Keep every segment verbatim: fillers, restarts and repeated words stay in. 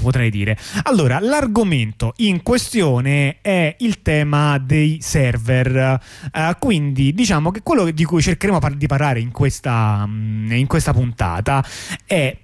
potrei dire. Allora, l'argomento in questione è il tema dei server, uh, quindi diciamo che quello di cui cercheremo par- di parlare in questa, mh, in questa puntata è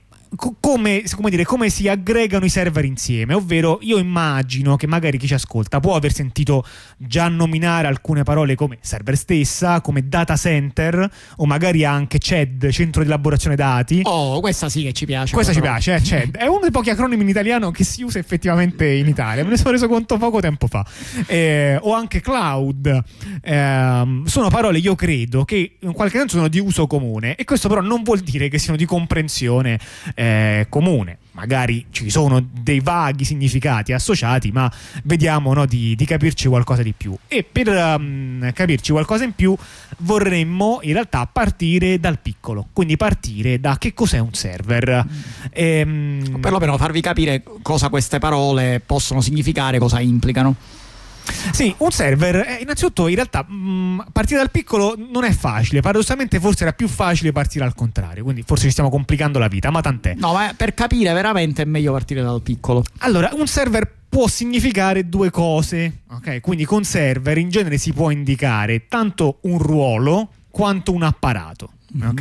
Come, come, dire, come si aggregano i server insieme, ovvero io immagino che magari chi ci ascolta può aver sentito già nominare alcune parole come server stessa, come data center o magari anche C E D, centro di elaborazione dati. Oh, questa sì che ci piace. Questa ci piace, eh, C E D. È uno dei pochi acronimi in italiano che si usa effettivamente in Italia, me ne sono reso conto poco tempo fa. Eh, o anche cloud. Eh, sono parole, io credo, che in qualche senso sono di uso comune e questo però non vuol dire che siano di comprensione eh, comune. Magari ci sono dei vaghi significati associati, ma vediamo, no, di, di capirci qualcosa di più. E per um, capirci qualcosa in più vorremmo in realtà partire dal piccolo, quindi partire da che cos'è un server. Mm. Ehm... Però, però farvi capire cosa queste parole possono significare, cosa implicano. Sì, un server, eh, innanzitutto in realtà mh, partire dal piccolo non è facile, paradossalmente forse era più facile partire al contrario, quindi forse ci stiamo complicando la vita, ma tant'è. No, ma per capire veramente è meglio partire dal piccolo. Allora, un server può significare due cose, ok? Quindi con server in genere si può indicare tanto un ruolo quanto un apparato. Mm-hmm. Ok?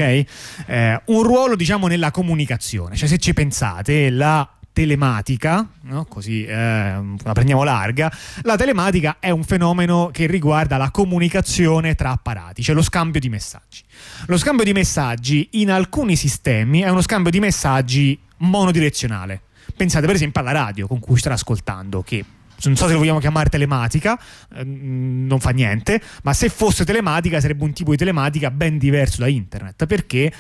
Eh, un ruolo, diciamo, nella comunicazione, cioè se ci pensate la telematica, no? Così eh, la prendiamo larga. La telematica è un fenomeno che riguarda la comunicazione tra apparati, cioè lo scambio di messaggi. Lo scambio di messaggi in alcuni sistemi è uno scambio di messaggi monodirezionale. Pensate per esempio alla radio con cui state ascoltando, che non so se lo vogliamo chiamare telematica, eh, non fa niente, ma se fosse telematica sarebbe un tipo di telematica ben diverso da internet, perché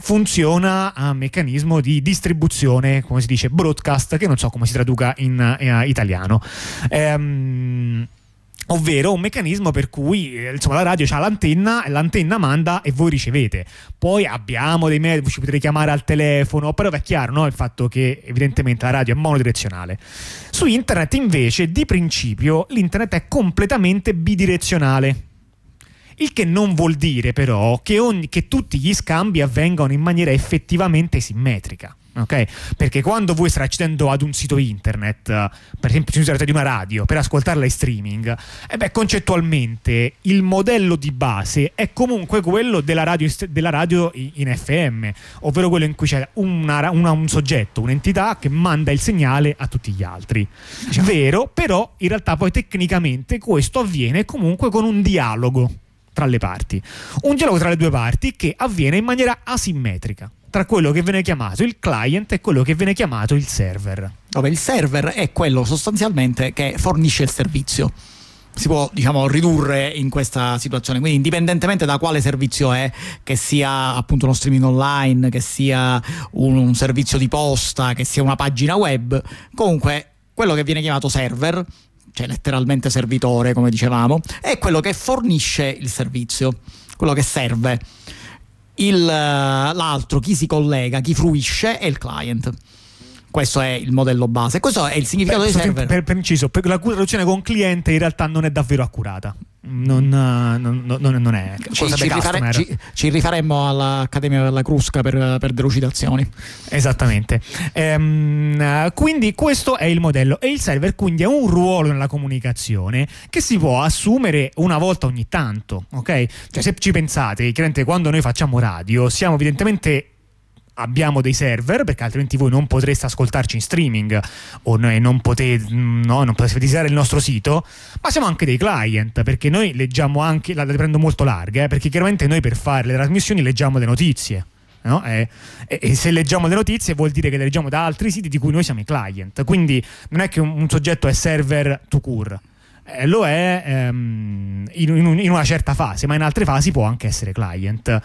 funziona a meccanismo di distribuzione, come si dice, broadcast, che non so come si traduca in eh, italiano. Ehm... Ovvero un meccanismo per cui insomma la radio ha l'antenna e l'antenna manda e voi ricevete. Poi abbiamo dei mezzi, ci potete chiamare al telefono, però è chiaro, no? Il fatto che evidentemente la radio è monodirezionale. Su internet invece di principio l'internet è completamente bidirezionale, il che non vuol dire però che, ogni, che tutti gli scambi avvengano in maniera effettivamente simmetrica. Okay? Perché quando voi state accedendo ad un sito internet, per esempio ci usate di una radio per ascoltarla in streaming, e beh, concettualmente il modello di base è comunque quello della radio, della radio in F M, ovvero quello in cui c'è una, una, un soggetto, un'entità che manda il segnale a tutti gli altri. Cioè. Vero, però in realtà poi tecnicamente questo avviene comunque con un dialogo tra le parti, un dialogo tra le due parti che avviene in maniera asimmetrica tra quello che viene chiamato il client e quello che viene chiamato il server. Dove il server è quello sostanzialmente che fornisce il servizio. Si può, diciamo, ridurre in questa situazione, quindi indipendentemente da quale servizio è, che sia appunto uno streaming online, che sia un, un servizio di posta, che sia una pagina web, comunque quello che viene chiamato server, cioè letteralmente servitore come dicevamo, è quello che fornisce il servizio, quello che serve. Il, l'altro, chi si collega, chi fruisce è il client. Questo è il modello base, questo è il significato Beh, dei server. Per, per inciso, per la traduzione con cliente in realtà non è davvero accurata. Non, non, non, non è ci, ci, rifare, ci, ci rifaremmo all'Accademia della Crusca per, per delucidazioni. Esattamente. Ehm, quindi questo è il modello, e il server quindi è un ruolo nella comunicazione che si può assumere una volta ogni tanto, ok? Cioè se ci pensate, chiaramente quando noi facciamo radio siamo evidentemente abbiamo dei server, perché altrimenti voi non potreste ascoltarci in streaming o noi non potete, no, non potete visitare il nostro sito, ma siamo anche dei client, perché noi leggiamo anche, la prendo molto larga, eh, perché chiaramente noi per fare le trasmissioni leggiamo le notizie, no? E, e, e se leggiamo le notizie vuol dire che le leggiamo da altri siti di cui noi siamo i client, quindi non è che un, un soggetto è server to cure. Eh, lo è ehm, in, in, in una certa fase, ma in altre fasi può anche essere client.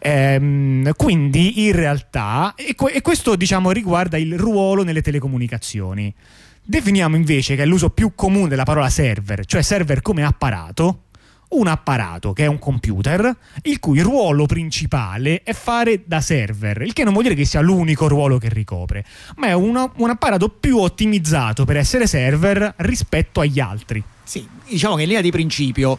Ehm, quindi in realtà, e, que- e questo diciamo riguarda il ruolo nelle telecomunicazioni. Definiamo invece, che è l'uso più comune della parola server, cioè server come apparato, un apparato che è un computer, il cui ruolo principale è fare da server, il che non vuol dire che sia l'unico ruolo che ricopre, ma è uno, un apparato più ottimizzato per essere server rispetto agli altri. Sì, diciamo che in linea di principio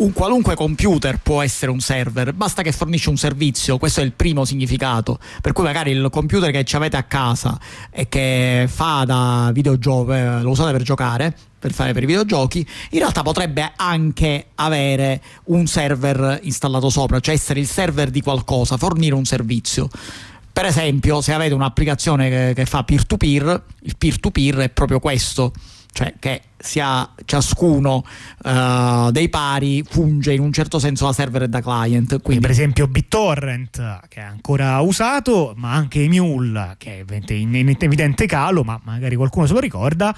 un qualunque computer può essere un server, basta che fornisce un servizio. Questo è il primo significato, per cui magari il computer che ci avete a casa e che fa da videogioco, lo usate per giocare, per fare per i videogiochi, in realtà potrebbe anche avere un server installato sopra, cioè essere il server di qualcosa, fornire un servizio. Per esempio, se avete un'applicazione che, che fa peer-to-peer, il peer-to-peer è proprio questo, cioè che sia ciascuno uh, dei pari funge in un certo senso da server e da client. Quindi per esempio BitTorrent, che è ancora usato, ma anche Emule, che è in evidente calo, ma magari qualcuno se lo ricorda.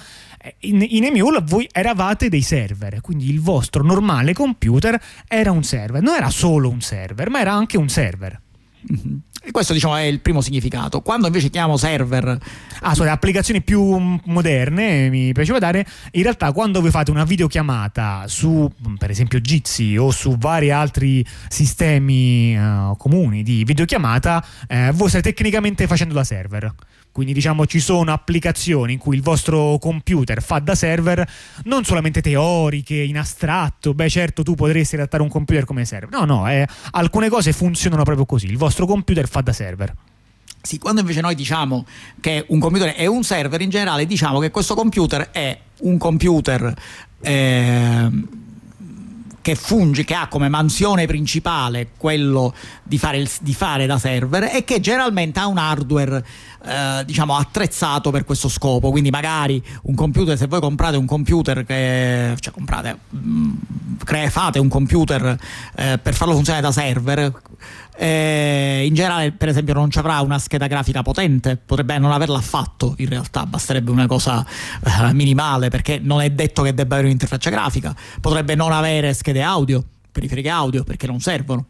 In, in Emule voi eravate dei server, quindi il vostro normale computer era un server, non era solo un server, ma era anche un server. Mm-hmm. E questo, diciamo, è il primo significato. Quando invece chiamo server ah, sulle applicazioni più moderne, mi piaceva dare, in realtà quando voi fate una videochiamata su per esempio Jitsi o su vari altri sistemi uh, comuni di videochiamata, eh, voi state tecnicamente facendo da server. Quindi diciamo ci sono applicazioni in cui il vostro computer fa da server, non solamente teoriche, in astratto, beh certo tu potresti adattare un computer come server, no no, eh, alcune cose funzionano proprio così, il vostro computer fa da server. Sì, quando invece noi diciamo che un computer è un server, in generale diciamo che questo computer è un computer eh, che funge, che ha come mansione principale quello di fare, il, di fare da server, e che generalmente ha un hardware eh, diciamo attrezzato per questo scopo. Quindi magari un computer, se voi comprate un computer che, cioè comprate mh, cre- fate un computer eh, per farlo funzionare da server, eh, in generale per esempio non ci avrà una scheda grafica potente, potrebbe non averla affatto, in realtà basterebbe una cosa eh, minimale, perché non è detto che debba avere un'interfaccia grafica, potrebbe non avere scheda audio, periferiche audio, perché non servono,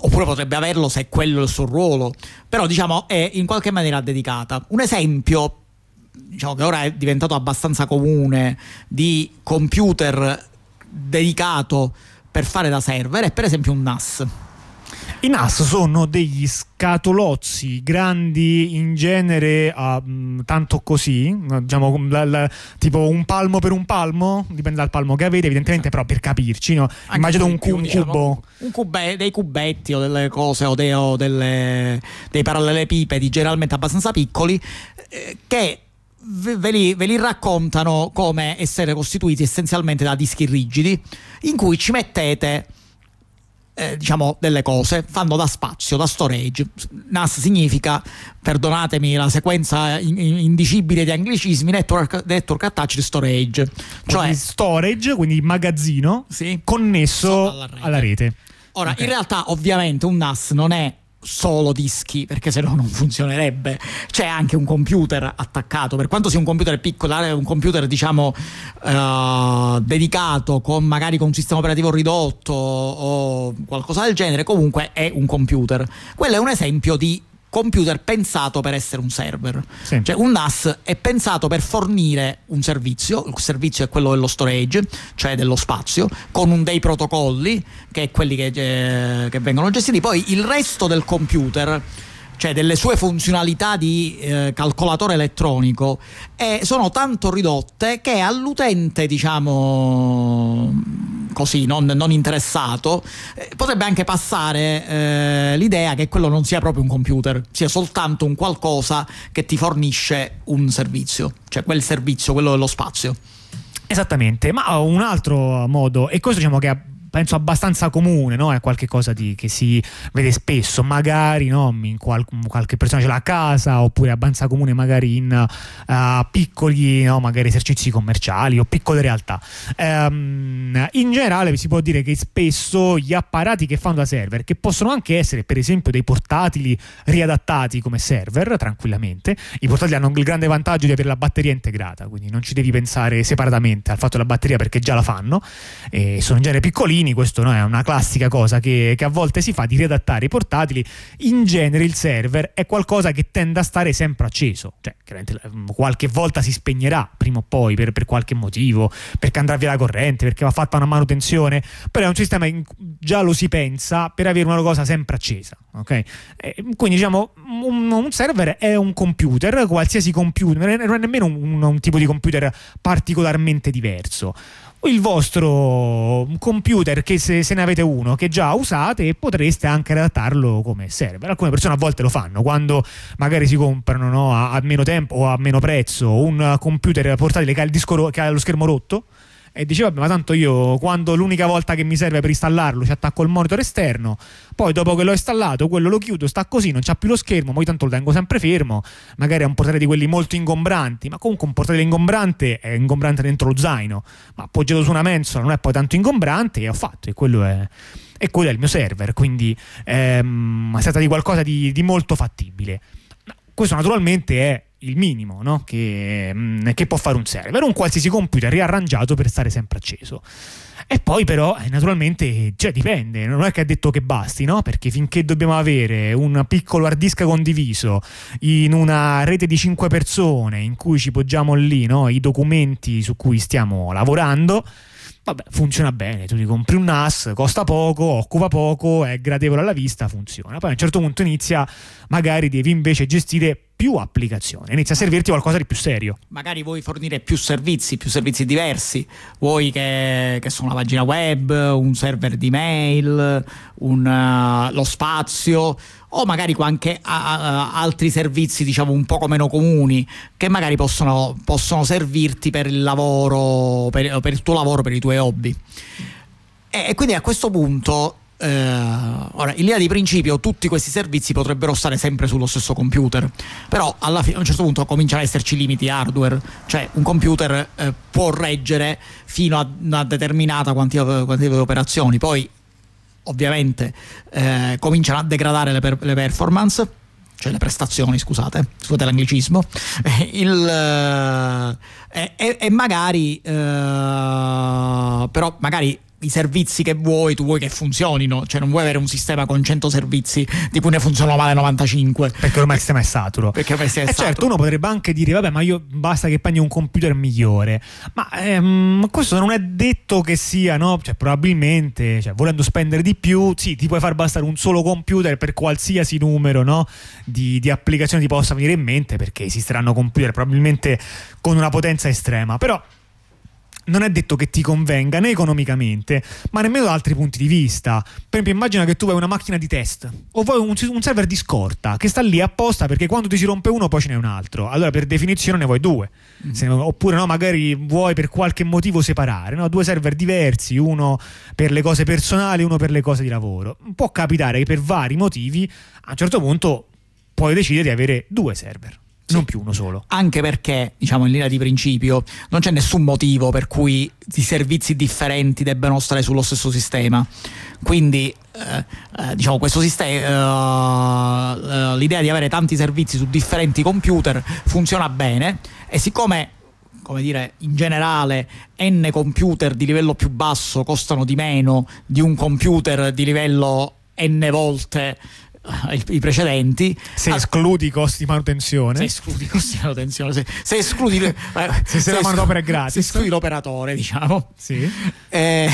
oppure potrebbe averlo se è quello il suo ruolo, però diciamo è in qualche maniera dedicata. Un esempio, diciamo, che ora è diventato abbastanza comune di computer dedicato per fare da server è per esempio un N A S. I N A S sono degli scatolozzi grandi, in genere uh, tanto così, diciamo la, la, tipo un palmo per un palmo, dipende dal palmo che avete evidentemente, però per capirci, no? Immagino un, più, un diciamo, cubo, un cube, dei cubetti o delle cose o, de, o delle, dei parallelepipedi generalmente abbastanza piccoli eh, che Ve li, ve li raccontano come essere costituiti essenzialmente da dischi rigidi in cui ci mettete eh, diciamo delle cose, fanno da spazio, da storage. N A S significa, perdonatemi la sequenza in, in, indicibile di anglicismi, network, network attached storage, cioè quindi storage, quindi magazzino sì, connesso alla rete. Alla rete. Ora okay. In realtà ovviamente un N A S non è solo dischi, perché se no non funzionerebbe, c'è anche un computer attaccato, per quanto sia un computer piccolo, un computer diciamo eh, dedicato con magari con un sistema operativo ridotto o qualcosa del genere, comunque è un computer. Quello è un esempio di computer pensato per essere un server, sì. Cioè un N A S è pensato per fornire un servizio, il servizio è quello dello storage, cioè dello spazio, con un dei protocolli che è quelli che, eh, che vengono gestiti. Poi il resto del computer, cioè delle sue funzionalità di eh, calcolatore elettronico, eh, sono tanto ridotte che all'utente diciamo così non, non interessato eh, potrebbe anche passare eh, l'idea che quello non sia proprio un computer, sia soltanto un qualcosa che ti fornisce un servizio, cioè quel servizio, quello dello spazio. Esattamente, ma un altro modo, e questo diciamo che ha penso abbastanza comune, no? È qualcosa di, che si vede spesso, magari no? in qual, qualche persona ce l'ha a casa, oppure abbastanza comune magari in uh, piccoli no? magari esercizi commerciali o piccole realtà. Um, in generale si può dire che spesso gli apparati che fanno da server, che possono anche essere per esempio dei portatili riadattati come server tranquillamente, i portatili hanno il grande vantaggio di avere la batteria integrata, quindi non ci devi pensare separatamente al fatto della batteria perché già la fanno, e sono in genere piccolini. Questo no, è una classica cosa che, che a volte si fa, di riadattare i portatili. In genere il server è qualcosa che tende a stare sempre acceso, cioè qualche volta si spegnerà prima o poi per, per qualche motivo, perché andrà via la corrente, perché va fatta una manutenzione, però è un sistema in, già lo si pensa per avere una cosa sempre accesa, okay? E quindi diciamo un, un server è un computer, qualsiasi computer, non è nemmeno un, un tipo di computer particolarmente diverso. Il vostro computer computer che se, se ne avete uno che già usate, e potreste anche adattarlo come server. Alcune persone a volte lo fanno quando magari si comprano, no, a, a meno tempo o a meno prezzo un computer portatile che ha il disco ro- che ha lo schermo rotto, e dice vabbè, ma tanto io quando l'unica volta che mi serve per installarlo ci attacco il monitor esterno, poi dopo che l'ho installato quello lo chiudo, sta così, non c'ha più lo schermo, ma io tanto lo tengo sempre fermo. Magari è un portatile di quelli molto ingombranti, ma comunque un portatile ingombrante è ingombrante dentro lo zaino, ma appoggiato su una mensola non è poi tanto ingombrante, e ho fatto, e quello è, e quello è il mio server. Quindi ehm, è stata di qualcosa di, di molto fattibile. Questo naturalmente è il minimo, no? che, che può fare un server, un qualsiasi computer riarrangiato per stare sempre acceso. E poi però naturalmente cioè, dipende, non è che ha detto che basti, no? Perché finché dobbiamo avere un piccolo hard disk condiviso in una rete di cinque persone in cui ci poggiamo lì, no, i documenti su cui stiamo lavorando, vabbè, funziona bene. Tu ti compri un N A S, costa poco, occupa poco, è gradevole alla vista, funziona. Poi a un certo punto inizia, magari devi invece gestire più applicazioni, inizia a servirti qualcosa di più serio. Magari vuoi fornire più servizi, più servizi diversi, vuoi che, che sono una pagina web, un server di mail, un, uh, lo spazio, o magari anche a, a, altri servizi diciamo un poco meno comuni che magari possono, possono servirti per il lavoro, per, per il tuo lavoro, per i tuoi hobby. E, e quindi a questo punto eh, ora in linea di principio tutti questi servizi potrebbero stare sempre sullo stesso computer, però alla fine, a un certo punto cominciano ad esserci limiti hardware, cioè un computer eh, può reggere fino a una determinata quantità, quantità di operazioni, poi ovviamente eh, cominciano a degradare le, per, le performance, cioè le prestazioni, scusate, scusate l'anglicismo, il, eh, e, e magari eh, però magari i servizi che vuoi, tu vuoi che funzionino, cioè non vuoi avere un sistema con cento servizi di cui ne funzionano male novantacinque, perché ormai il sistema è saturo. Perché ormai il sistema è saturo. E certo, uno potrebbe anche dire vabbè, ma io basta che paghi un computer migliore, ma ehm, questo non è detto che sia, no? Cioè probabilmente, cioè, volendo spendere di più, sì, ti puoi far bastare un solo computer per qualsiasi numero, no, di, di applicazioni ti possa venire in mente, perché esisteranno computer probabilmente con una potenza estrema, però non è detto che ti convenga né economicamente, ma nemmeno da altri punti di vista. Per esempio, immagina che tu hai una macchina di test o vuoi un, un server di scorta che sta lì apposta perché quando ti si rompe uno poi ce n'è un altro. Allora per definizione ne vuoi due. Mm. Se, oppure no, magari vuoi per qualche motivo separare, no? Due server diversi, uno per le cose personali, uno per le cose di lavoro. Può capitare che per vari motivi a un certo punto puoi decidere di avere due server, non più uno solo. Anche perché, diciamo, in linea di principio non c'è nessun motivo per cui i servizi differenti debbano stare sullo stesso sistema. Quindi eh, eh, diciamo questo sistema eh, eh, l'idea di avere tanti servizi su differenti computer funziona bene, e siccome, come dire, in generale n computer di livello più basso costano di meno di un computer di livello n volte i precedenti, se escludi i costi di manutenzione, se escludi i costi di manutenzione, se, se escludi eh, se, se, se la manodopera è gratis, se escludi l'operatore, diciamo, sì. eh,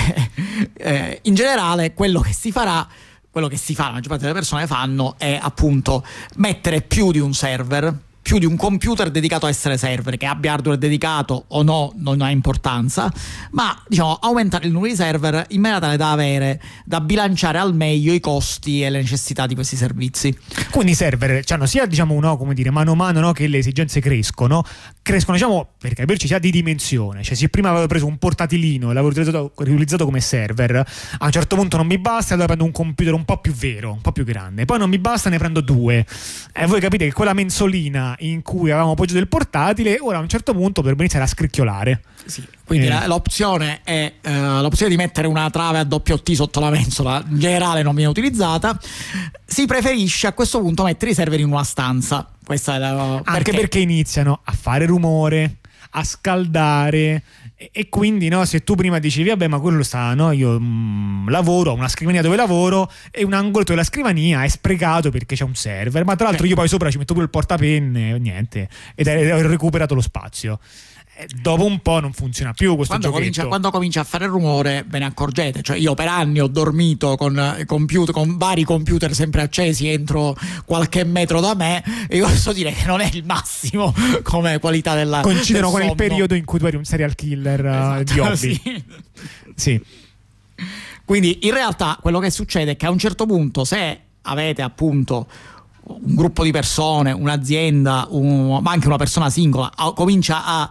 eh, in generale quello che si farà, quello che si fa, la maggior parte delle persone fanno, è appunto mettere più di un server, più di un computer dedicato a essere server, che abbia hardware dedicato o no non ha importanza, ma diciamo aumentare il numero di server in maniera tale da avere, da bilanciare al meglio i costi e le necessità di questi servizi. Quindi i server hanno, cioè, sia diciamo, no, come dire, mano a mano, no, che le esigenze crescono, crescono diciamo, per capirci, sia di dimensione, cioè se prima avevo preso un portatilino e l'avevo utilizzato, utilizzato come server, a un certo punto non mi basta, allora prendo un computer un po' più vero, un po' più grande, poi non mi basta, ne prendo due, e voi capite che quella mensolina in cui avevamo appoggiato il portatile ora a un certo punto dovrebbe iniziare a scricchiolare. Sì, quindi eh. la, l'opzione è uh, l'opzione di mettere una trave a doppio T sotto la mensola in generale non viene utilizzata, si preferisce a questo punto mettere i server in una stanza. Questa è la, uh, anche perché? perché iniziano a fare rumore, a scaldare, e, e quindi no, se tu prima dicevi vabbè, ma quello sta, no, io mh, lavoro, ho una scrivania dove lavoro e un angolo della scrivania è sprecato perché c'è un server, ma tra l'altro io poi sopra ci metto pure il portapenne, niente, ed ho recuperato lo spazio. Dopo un po' non funziona più questo quando giochetto. Comincia, quando comincia a fare rumore ve ne accorgete, cioè io per anni ho dormito con, computer, con vari computer sempre accesi entro qualche metro da me, e io posso dire che non è il massimo come qualità della coincidono del con il periodo in cui tu eri un serial killer, esatto, di hobby. Sì, sì. Quindi in realtà quello che succede è che a un certo punto, se avete appunto un gruppo di persone, un'azienda, un, ma anche una persona singola, a, comincia a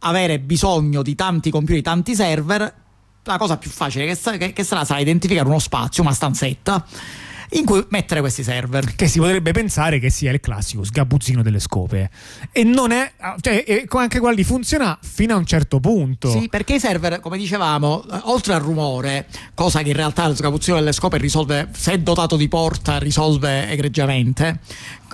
avere bisogno di tanti computer, tanti server, la cosa più facile che, sa, che, che sarà sarà identificare uno spazio, una stanzetta in cui mettere questi server, che si potrebbe pensare che sia il classico sgabuzzino delle scope, e non è, cioè anche quelli funziona fino a un certo punto. Sì, perché i server, come dicevamo, oltre al rumore, cosa che in realtà lo sgabuzzino delle scope risolve, se dotato di porta risolve egregiamente,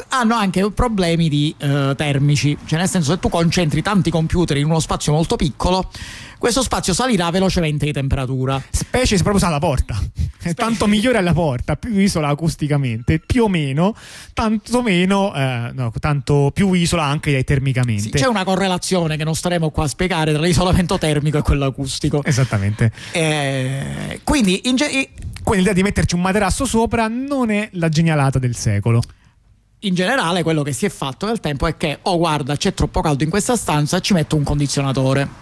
hanno anche problemi di eh, termici, cioè nel senso, se tu concentri tanti computer in uno spazio molto piccolo, questo spazio salirà velocemente di temperatura, specie se proprio sa la porta, specie. Tanto migliore è la porta, più isola acusticamente, più o meno, tanto meno eh, no, tanto più isola anche termicamente. Sì, c'è una correlazione che non staremo qua a spiegare tra l'isolamento termico e quello acustico. Esattamente. Eh, quindi, in ge- quindi l'idea di metterci un materasso sopra non è la genialata del secolo. In generale quello che si è fatto nel tempo è che, oh guarda, c'è troppo caldo in questa stanza, ci metto un condizionatore.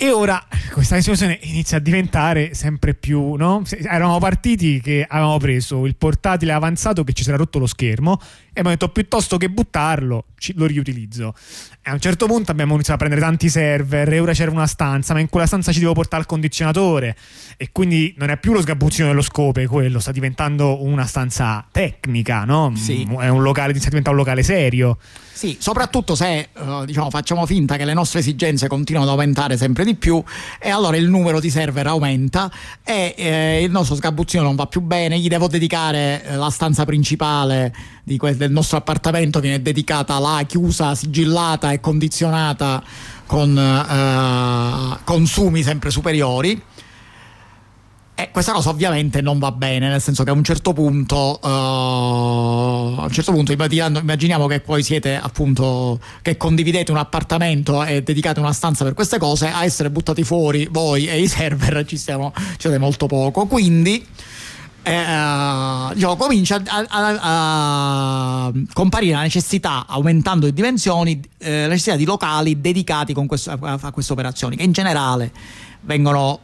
E ora questa situazione inizia a diventare sempre più, no? Eravamo partiti che avevamo preso il portatile avanzato che ci si era rotto lo schermo e abbiamo detto, piuttosto che buttarlo lo riutilizzo. E a un certo punto abbiamo iniziato a prendere tanti server e ora c'era una stanza, ma in quella stanza ci devo portare il condizionatore, e quindi non è più lo sgabuzzino dello scope quello, sta diventando una stanza tecnica, no? Sì. È un locale, sta diventando un locale serio. Sì, soprattutto se eh, diciamo facciamo finta che le nostre esigenze continuano ad aumentare sempre di più, e allora il numero di server aumenta e eh, il nostro sgabuzzino non va più bene, gli devo dedicare eh, la stanza principale di que- del nostro appartamento, viene dedicata là, chiusa, sigillata e condizionata con eh, consumi sempre superiori. E questa cosa ovviamente non va bene, nel senso che a un certo punto, uh, a un certo punto immaginiamo che poi siete appunto, che condividete un appartamento e dedicate una stanza per queste cose, a essere buttati fuori voi e i server ci stiamo, ci siete molto poco. Quindi eh, diciamo, comincia a, a, a comparire la necessità, aumentando le dimensioni, eh, la necessità di locali dedicati con questo, a, a queste operazioni, che in generale vengono...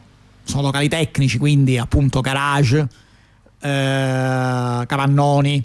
sono locali tecnici, quindi appunto garage, eh, cavannoni,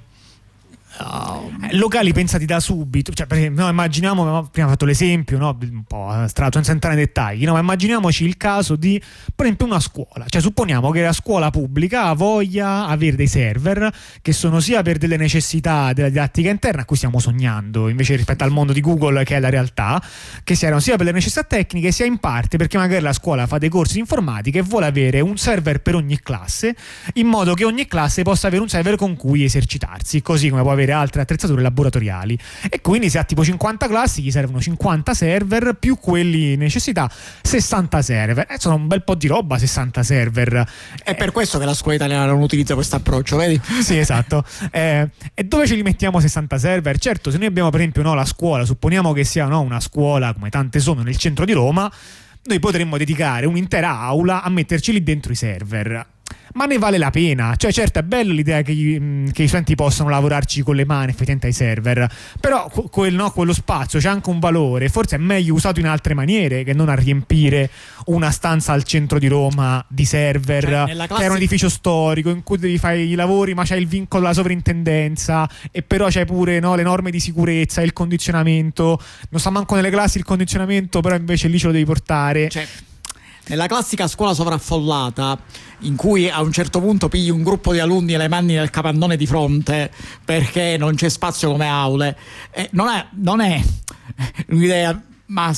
um. locali pensati da subito, cioè, perché, no, immaginiamo, no, prima ho fatto l'esempio, no, un po' strato senza entrare nei dettagli, no, ma immaginiamoci il caso di, per esempio, una scuola, cioè supponiamo che la scuola pubblica voglia avere dei server che sono sia per delle necessità della didattica interna, a cui stiamo sognando invece rispetto al mondo di Google che è la realtà, che siano sia per le necessità tecniche sia in parte perché magari la scuola fa dei corsi di informatica e vuole avere un server per ogni classe, in modo che ogni classe possa avere un server con cui esercitarsi, così come può avere altre attrezzature laboratoriali. E quindi se ha tipo cinquanta classi gli servono cinquanta server più quelli necessità sessanta server, e sono un bel po' di roba sessanta server. È eh. per questo che la scuola italiana non utilizza questo approccio, vedi? Sì, esatto. eh, e dove ce li mettiamo sessanta server? Certo, se noi abbiamo per esempio, no, la scuola, supponiamo che sia, no, una scuola come tante sono nel centro di Roma, noi potremmo dedicare un'intera aula a metterci lì dentro i server. Ma ne vale la pena? Cioè, certo, è bello l'idea che, gli, che i studenti possano lavorarci con le mani effettivamente ai server, però quel, no, quello spazio c'è anche un valore, forse è meglio usato in altre maniere che non a riempire una stanza al centro di Roma di server, cioè, nella classica... che è un edificio storico in cui devi fare i lavori ma c'è il vincolo della sovrintendenza e però c'è pure, no, le norme di sicurezza, il condizionamento, non sta manco nelle classi il condizionamento, però invece lì ce lo devi portare, cioè... Nella classica scuola sovraffollata, in cui a un certo punto pigli un gruppo di alunni e le mandi nel capannone di fronte perché non c'è spazio come aule, eh, non è, non è un'idea ma,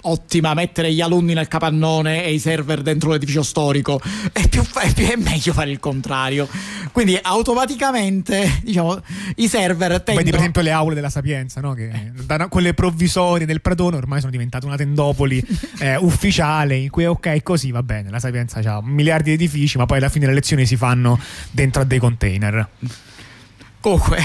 ottima mettere gli alunni nel capannone e i server dentro l'edificio storico, è, più, è, più, è meglio fare il contrario. Quindi automaticamente, diciamo, i server tendono... Vedi per esempio le aule della Sapienza, no? Che, da, quelle provvisorie del Pratone ormai sono diventate una tendopoli eh, ufficiale in cui ok, così va bene, la Sapienza ha miliardi di edifici ma poi alla fine le lezioni si fanno dentro a dei container. Comunque,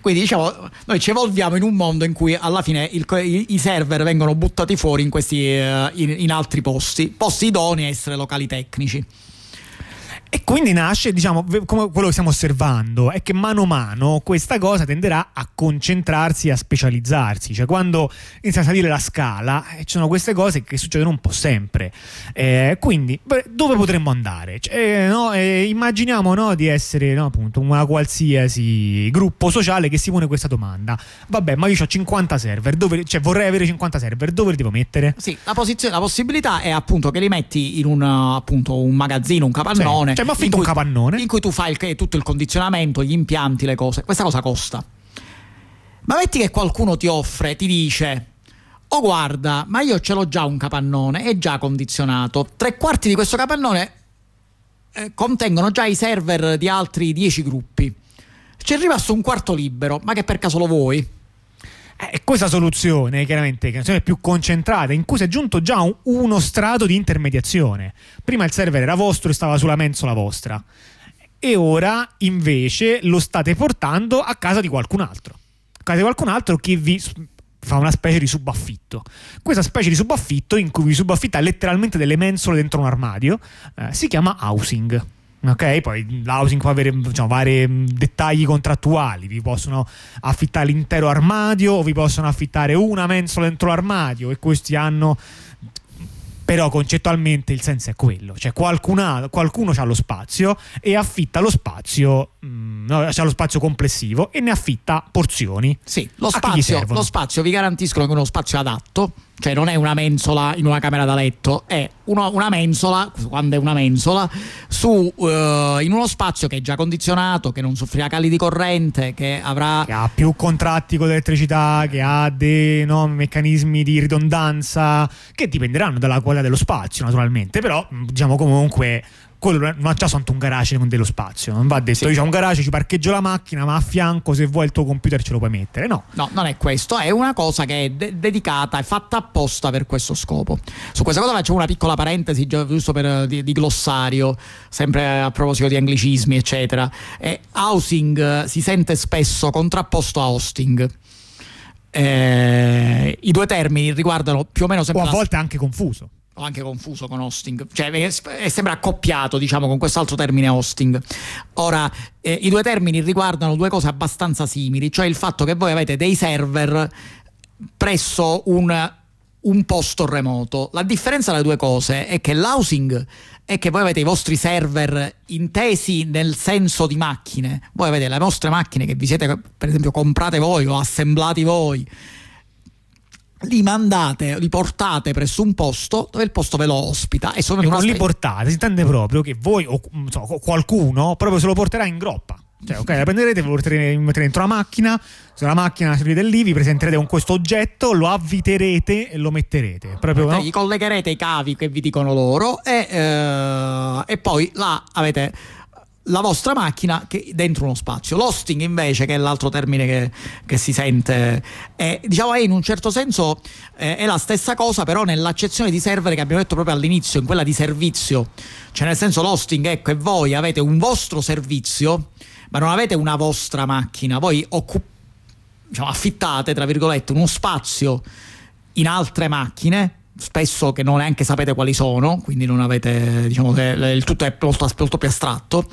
quindi diciamo, noi ci evolviamo in un mondo in cui alla fine il, i server vengono buttati fuori in questi in, in altri posti, posti idonei a essere locali tecnici. E quindi nasce, diciamo, come quello che stiamo osservando è che mano a mano questa cosa tenderà a concentrarsi e a specializzarsi, cioè quando inizia a salire la scala eh, ci sono queste cose che succedono un po' sempre, eh, quindi beh, dove potremmo andare? Cioè, no, eh, immaginiamo no, di essere no, appunto una qualsiasi gruppo sociale che si pone questa domanda: vabbè, ma io ho cinquanta server, dove, cioè vorrei avere cinquanta server, dove li devo mettere? Sì, la, posizione, la possibilità è appunto che li metti in un, appunto, un magazzino, un capannone, sì. Cioè, ma affitto un capannone in cui tu fai il, tutto il condizionamento, gli impianti, le cose. Questa cosa costa. Ma metti che qualcuno ti offre, ti dice: oh guarda, ma io ce l'ho già un capannone, è già condizionato, tre quarti di questo capannone eh, contengono già i server di altri dieci gruppi, c'è rimasto un quarto libero, ma che per caso lo vuoi? Eh, questa soluzione chiaramente che è una soluzione più concentrata, in cui si è aggiunto già un, uno strato di intermediazione. Prima il server era vostro e stava sulla mensola vostra, e ora invece lo state portando a casa di qualcun altro, a casa di qualcun altro che vi fa una specie di subaffitto. Questa specie di subaffitto, in cui vi subaffittate letteralmente delle mensole dentro un armadio, eh, si chiama housing. Ok, poi l'housing può avere, diciamo, vari dettagli contrattuali. Vi possono affittare l'intero armadio o vi possono affittare una mensola dentro l'armadio, e questi hanno, però concettualmente il senso è quello, cioè qualcuna, qualcuno ha lo spazio e affitta lo spazio, mh, no, c'ha lo spazio complessivo e ne affitta porzioni. Sì, lo spazio, lo spazio vi garantiscono che è uno spazio adatto, cioè non è una mensola in una camera da letto, è uno, una mensola, quando è una mensola, su uh, in uno spazio che è già condizionato, che non soffrirà cali di corrente, che avrà, che ha più contratti con l'elettricità, che ha dei no, meccanismi di ridondanza che dipenderanno dalla qualità dello spazio naturalmente, però diciamo comunque quello non ha già soltanto un garage con dello spazio, non va detto sì. Io c'ho un garage, ci parcheggio la macchina, ma a fianco se vuoi il tuo computer ce lo puoi mettere. No, no, non è questo, è una cosa che è de- dedicata, è fatta apposta per questo scopo. Su questa cosa faccio una piccola parentesi, giusto per, di, di glossario, sempre a proposito di anglicismi eccetera. E housing si sente spesso contrapposto a hosting. Eh, i due termini riguardano più o meno sempre, o a la... volte anche confuso. Ho anche confuso con hosting, cioè è sempre accoppiato, diciamo, con quest'altro termine hosting. Ora, eh, i due termini riguardano due cose abbastanza simili, cioè il fatto che voi avete dei server presso un, un posto remoto. La differenza tra le due cose è che l'housing è che voi avete i vostri server intesi nel senso di macchine, voi avete le vostre macchine che vi siete, per esempio, comprate voi o assemblati voi, li mandate, li portate presso un posto dove il posto ve lo ospita, e sono e non spe- li portate, si intende proprio che voi o so, qualcuno proprio se lo porterà in groppa, cioè ok, la prenderete, ve lo porterete, metterete dentro la macchina, se la macchina servite lì vi presenterete con questo oggetto, lo avviterete e lo metterete proprio, no? Gli collegherete i cavi che vi dicono loro e, eh, e poi là avete la vostra macchina che dentro uno spazio. L'hosting invece, che è l'altro termine che, che si sente, è, diciamo, è in un certo senso eh, è la stessa cosa, però nell'accezione di server che abbiamo detto proprio all'inizio, in quella di servizio, cioè nel senso l'hosting è che voi avete un vostro servizio ma non avete una vostra macchina, voi occup- diciamo, affittate tra virgolette uno spazio in altre macchine, spesso che non neanche sapete quali sono, quindi non avete, diciamo, che il tutto è molto, molto più astratto,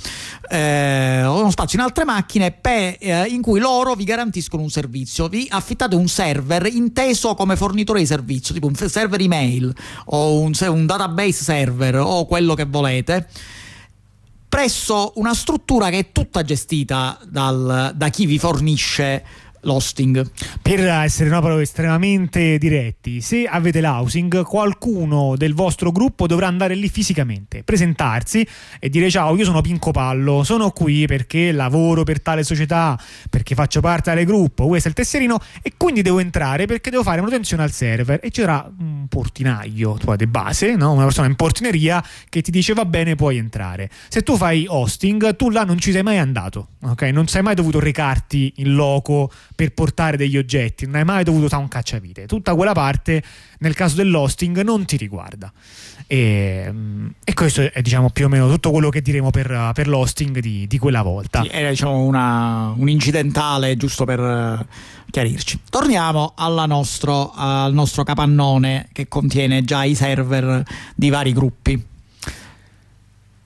eh, uno spazio in altre macchine pe, eh, in cui loro vi garantiscono un servizio, vi affittate un server inteso come fornitore di servizio, tipo un server email o un, un database server o quello che volete, presso una struttura che è tutta gestita dal, da chi vi fornisce l'hosting. Per essere no, però estremamente diretti, se avete l'housing, qualcuno del vostro gruppo dovrà andare lì fisicamente, presentarsi e dire: ciao, io sono Pinco Pallo, sono qui perché lavoro per tale società, perché faccio parte del gruppo, questo è il tesserino e quindi devo entrare perché devo fare manutenzione al server, e c'era un portinaio tua de base, no? Una persona in portineria che ti dice: va bene, puoi entrare. Se tu fai hosting, tu là non ci sei mai andato, ok? Non sei mai dovuto recarti in loco per portare degli oggetti, non hai mai dovuto fare un cacciavite, tutta quella parte nel caso dell'hosting non ti riguarda, e, e questo è, diciamo, più o meno tutto quello che diremo per, per l'hosting di, di quella volta. Sì, era, diciamo, una, un incidentale giusto per chiarirci. Torniamo alla nostro, al nostro capannone che contiene già i server di vari gruppi.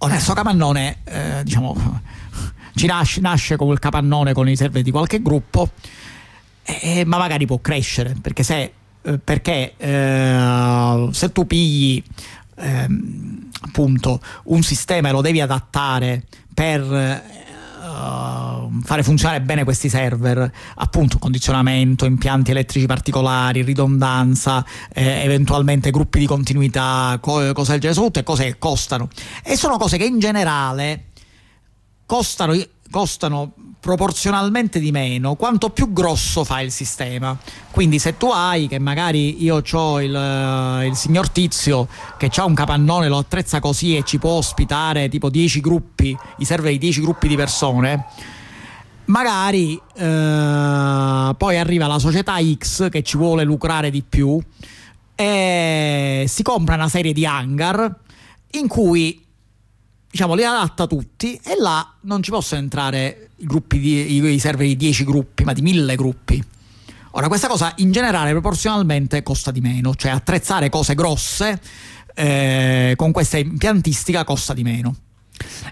Onesto capannone, eh, diciamo, ci nasce, nasce con quel capannone con i server di qualche gruppo, eh, ma magari può crescere, perché se, eh, perché, eh, se tu pigli eh, appunto un sistema e lo devi adattare per eh, fare funzionare bene questi server, appunto condizionamento, impianti elettrici particolari, ridondanza, eh, eventualmente gruppi di continuità, co- cose del genere, tutte cose che costano, e sono cose che in generale costano, costano proporzionalmente di meno quanto più grosso fa il sistema. Quindi se tu hai, che magari io c'ho il, il signor Tizio che c'ha un capannone, lo attrezza così e ci può ospitare tipo dieci gruppi, i server di dieci gruppi di persone, magari eh, poi arriva la società X che ci vuole lucrare di più e si compra una serie di hangar in cui, diciamo, li adatta tutti, e là non ci possono entrare i gruppi di, i server di dieci gruppi, ma di mille gruppi. Ora, questa cosa in generale proporzionalmente costa di meno, cioè attrezzare cose grosse eh, con questa impiantistica costa di meno.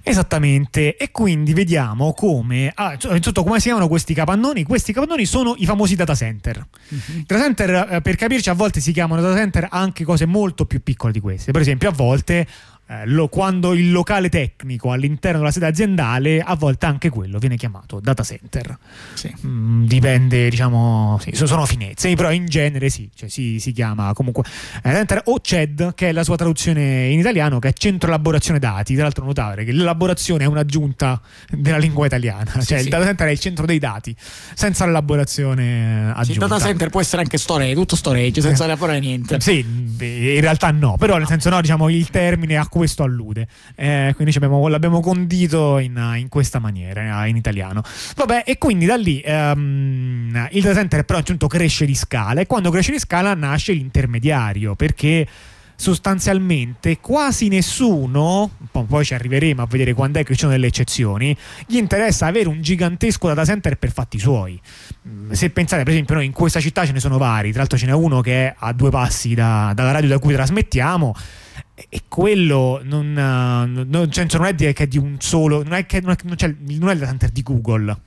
Esattamente. E quindi vediamo come ah, tutto, come si chiamano questi capannoni. Questi capannoni sono i famosi data center. Mm-hmm. Data center, per capirci, a volte si chiamano data center anche cose molto più piccole di queste. Per esempio, a volte eh, lo, quando il locale tecnico all'interno della sede aziendale, a volte anche quello viene chiamato data center. Sì. Mm, dipende, diciamo, sì, sono finezze, però in genere sì, cioè, sì, si chiama comunque data center o C E D, che è la sua traduzione in italiano, che è centro elaborazione dati. Tra l'altro, notare che l'elaborazione è un'aggiunta della lingua italiana, sì, cioè sì. Il data center è il centro dei dati senza l'elaborazione aggiunta. Sì, il data center può essere anche storage, tutto storage senza elaborare niente. Sì, in realtà no, però nel senso no, diciamo, il termine a questo allude, eh, quindi abbiamo, l'abbiamo condito in, in questa maniera in italiano. Vabbè, e quindi da lì um, il data center però appunto cresce di scala, e quando cresce di scala nasce l'intermediario, perché sostanzialmente quasi nessuno, poi ci arriveremo a vedere quando è che ci sono delle eccezioni, gli interessa avere un gigantesco data center per fatti suoi. Se pensate, per esempio, noi in questa città ce ne sono vari, tra l'altro ce n'è uno che è a due passi da, dalla radio da cui trasmettiamo, e quello non, non, cioè non è che è di un solo, non è che non, è, non, c'è, non è il data center di Google.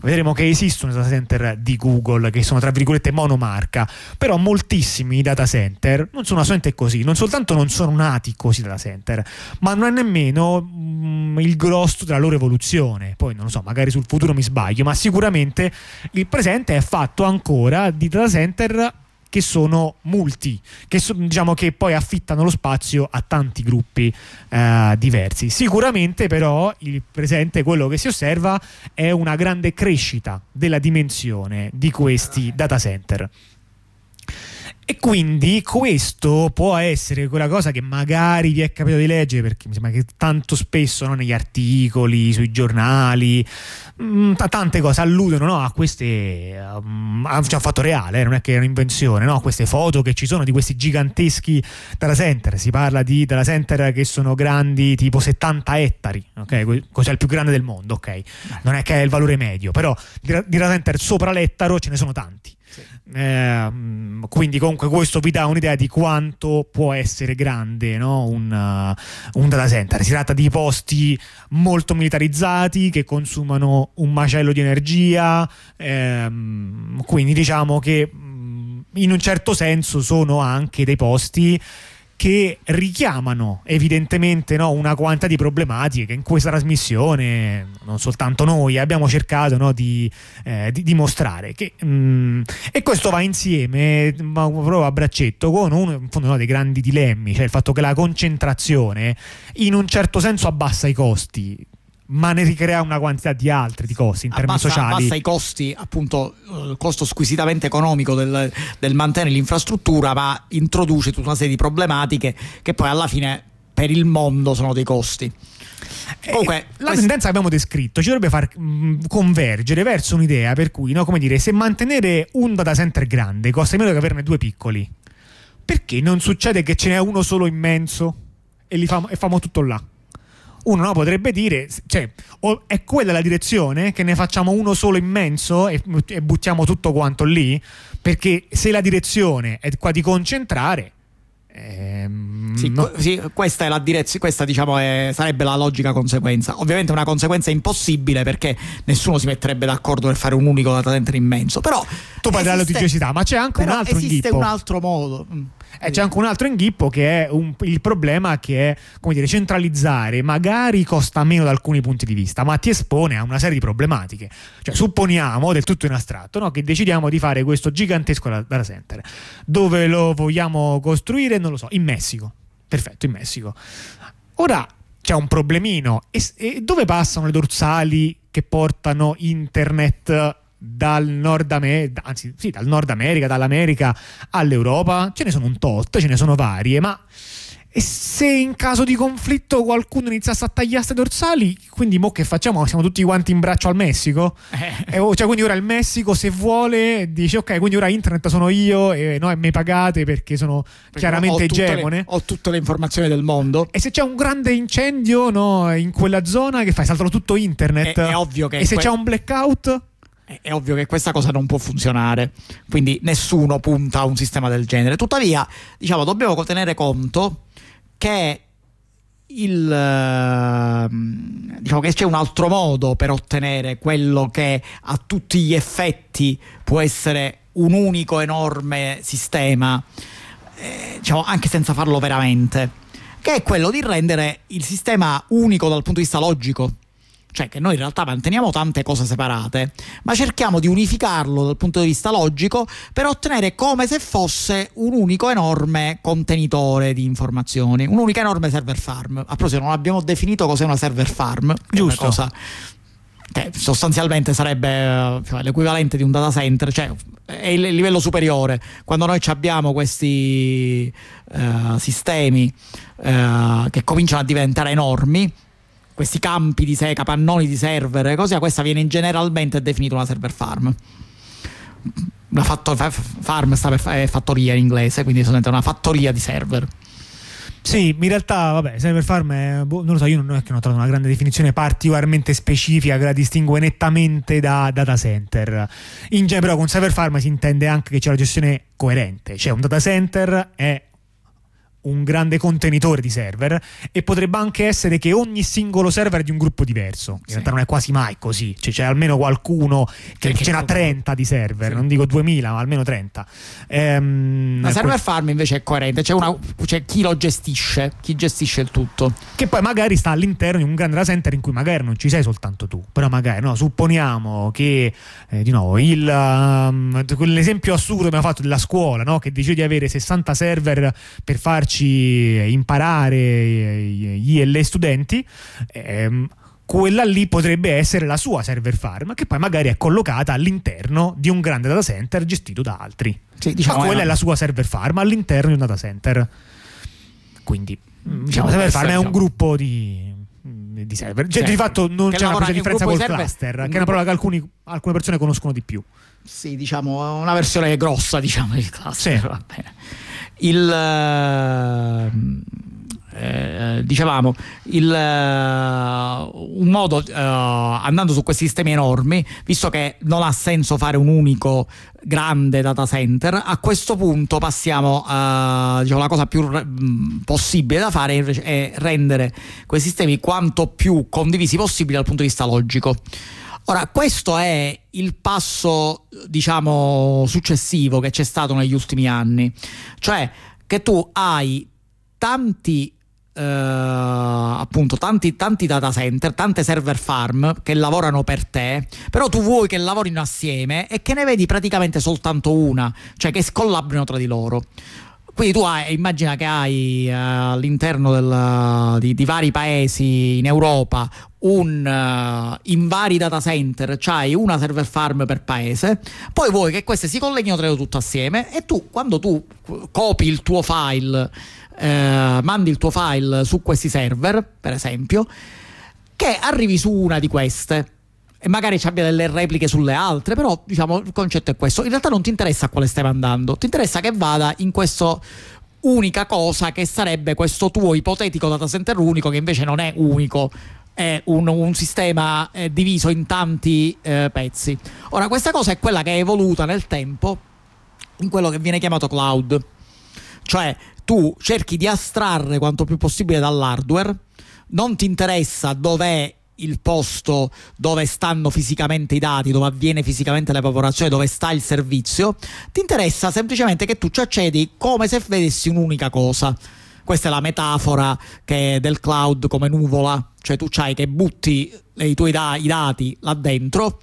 Vedremo che esistono data center di Google che sono, tra virgolette, monomarca, però moltissimi data center non sono assolutamente così, non soltanto non sono nati così data center, ma non è nemmeno mh, il grosso della loro evoluzione. Poi non lo so, magari sul futuro mi sbaglio, ma sicuramente il presente è fatto ancora di data center che sono multi, che so, diciamo che poi affittano lo spazio a tanti gruppi eh, diversi. Sicuramente però il presente, quello che si osserva, è una grande crescita della dimensione di questi data center. E quindi questo può essere quella cosa che magari vi è capitato di leggere, perché mi sembra che tanto spesso, no, negli articoli, sui giornali, mh, tante cose alludono, no, a queste um, a, cioè, un fatto reale, eh, non è che è un'invenzione, no? Queste foto che ci sono di questi giganteschi data center, si parla di data center che sono grandi tipo settanta ettari, ok? Cos'è il più grande del mondo, ok? Non è che è il valore medio, però di data center sopra l'ettaro ce ne sono tanti. Sì. Eh, quindi comunque questo vi dà un'idea di quanto può essere grande, no? un, uh, un data center. Si tratta di posti molto militarizzati che consumano un macello di energia, ehm, quindi diciamo che in un certo senso sono anche dei posti che richiamano evidentemente, no, una quantità di problematiche che in questa trasmissione non soltanto noi abbiamo cercato, no, di eh, dimostrare di mm, e questo va insieme, ma proprio a braccetto, con uno, in fondo, no, dei grandi dilemmi, cioè il fatto che la concentrazione in un certo senso abbassa i costi, ma ne ricrea una quantità di altri di costi in abbassa, termini sociali. Abbassa i costi, appunto, il costo squisitamente economico del, del mantenere l'infrastruttura, ma introduce tutta una serie di problematiche che poi alla fine per il mondo sono dei costi. Comunque, la quest- tendenza che abbiamo descritto ci dovrebbe far mh, convergere verso un'idea per cui, no, come dire, se mantenere un data center grande costa meno che averne due piccoli, perché non succede che ce n'è uno solo immenso e li famo, e famo tutto là? Uno, no, potrebbe dire, cioè, o è quella la direzione, che ne facciamo uno solo immenso e, e buttiamo tutto quanto lì, perché se la direzione è qua di concentrare, ehm, Sì, co- sì, questa è la direz- questa diciamo è, sarebbe la logica conseguenza. Ovviamente una conseguenza impossibile, perché nessuno si metterebbe d'accordo per fare un unico data center immenso. Però tu parli della litigiosità, ma c'è anche un altro inghippo. Esiste un altro modo. Eh, c'è anche un altro inghippo che è un, il problema che è, come dire, centralizzare magari costa meno da alcuni punti di vista, ma ti espone a una serie di problematiche. Cioè, supponiamo, del tutto in astratto, no, che decidiamo di fare questo gigantesco data center. Dove lo vogliamo costruire? Non lo so, in Messico. Perfetto, in Messico. Ora c'è un problemino. E, e dove passano le dorsali che portano internet dal Nord America, anzi sì, dal Nord America, dall'America all'Europa? Ce ne sono un tot, ce ne sono varie, ma e se in caso di conflitto qualcuno iniziasse a tagliare queste dorsali, quindi mo che facciamo? Siamo tutti quanti in braccio al Messico? Eh. Eh, cioè, quindi ora il Messico, se vuole, dice ok, quindi ora internet sono io e no, mi pagate perché sono, perché chiaramente ho egemone, le, ho tutte le informazioni del mondo. E se c'è un grande incendio, no, in quella zona, che fai? Saltano tutto internet? È, è ovvio che e se que- c'è un blackout? È ovvio che questa cosa non può funzionare, quindi nessuno punta a un sistema del genere. Tuttavia, diciamo, dobbiamo tenere conto che il diciamo che c'è un altro modo per ottenere quello che a tutti gli effetti può essere un unico enorme sistema, eh, diciamo anche senza farlo veramente, che è quello di rendere il sistema unico dal punto di vista logico. Cioè, che noi in realtà manteniamo tante cose separate, ma cerchiamo di unificarlo dal punto di vista logico per ottenere come se fosse un unico enorme contenitore di informazioni, un'unica enorme server farm. A proposito, non abbiamo definito cos'è una server farm, giusto? Cosa che sostanzialmente sarebbe l'equivalente di un data center, cioè è il livello superiore. Quando noi abbiamo questi uh, sistemi uh, che cominciano a diventare enormi, questi campi di sé, capannoni di server e così, questa viene generalmente definita una server farm. Una fattor- farm sta per fa- fattoria in inglese, quindi sono una fattoria di server. Sì, in realtà, vabbè, server farm è, boh, non lo so, io non è che non ho trovato una grande definizione particolarmente specifica che la distingue nettamente da data center. In genere, però, con server farm si intende anche che c'è la gestione coerente, cioè un data center è un grande contenitore di server e potrebbe anche essere che ogni singolo server è di un gruppo diverso. In sì. realtà non è quasi mai così, cioè, c'è almeno qualcuno che, che ce n'ha trenta di server, sì. non dico duemila ma almeno trenta. Ehm, la server que- farm invece è coerente, c'è, una, c'è chi lo gestisce, chi gestisce il tutto, che poi magari sta all'interno di un grande data center in cui magari non ci sei soltanto tu, però magari no, supponiamo che eh, di nuovo il um, l'esempio assurdo che abbiamo fatto della scuola, no? Che decide di avere sessanta server per farci imparare gli e le studenti, ehm, quella lì potrebbe essere la sua server farm, che poi magari è collocata all'interno di un grande data center gestito da altri. Sì, diciamo, ma quella è, no. è la sua server farm all'interno di un data center. Quindi diciamo, server farm è un gruppo di, di server. Cioè, certo. Di fatto non che c'è lavora, una differenza col server, cluster, che è una parola che alcuni, alcune persone conoscono di più. Sì, diciamo una versione grossa, diciamo, di cluster. Sì. Va bene. Il eh, dicevamo il eh, un modo eh, andando su questi sistemi enormi, visto che non ha senso fare un unico grande data center, a questo punto passiamo a, diciamo, la cosa più re- possibile da fare è rendere questi sistemi quanto più condivisi possibile dal punto di vista logico. Ora, questo è il passo, diciamo, successivo che c'è stato negli ultimi anni, cioè che tu hai tanti eh, appunto tanti tanti data center, tante server farm che lavorano per te, però tu vuoi che lavorino assieme e che ne vedi praticamente soltanto una, cioè che scollaborino tra di loro. Quindi tu hai, immagina che hai uh, all'interno del, uh, di, di vari paesi in Europa un uh, in vari data center c'hai una server farm per paese, poi vuoi che queste si colleghino tra loro tutto assieme e tu, quando tu copi il tuo file, uh, mandi il tuo file su questi server, per esempio, che arrivi su una di queste e magari ci abbia delle repliche sulle altre, però diciamo il concetto è questo. In realtà non ti interessa a quale stai andando, ti interessa che vada in questa unica cosa che sarebbe questo tuo ipotetico data center unico, che invece non è unico, è un, un sistema eh, diviso in tanti eh, pezzi. Ora, questa cosa è quella che è evoluta nel tempo in quello che viene chiamato cloud. Cioè tu cerchi di astrarre quanto più possibile dall'hardware, non ti interessa dov'è il posto dove stanno fisicamente i dati, dove avviene fisicamente l'evaporazione, dove sta il servizio, ti interessa semplicemente che tu ci accedi come se vedessi un'unica cosa. Questa è la metafora che del cloud come nuvola, cioè tu c'hai che butti i tuoi da- i dati là dentro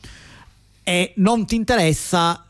e non ti interessa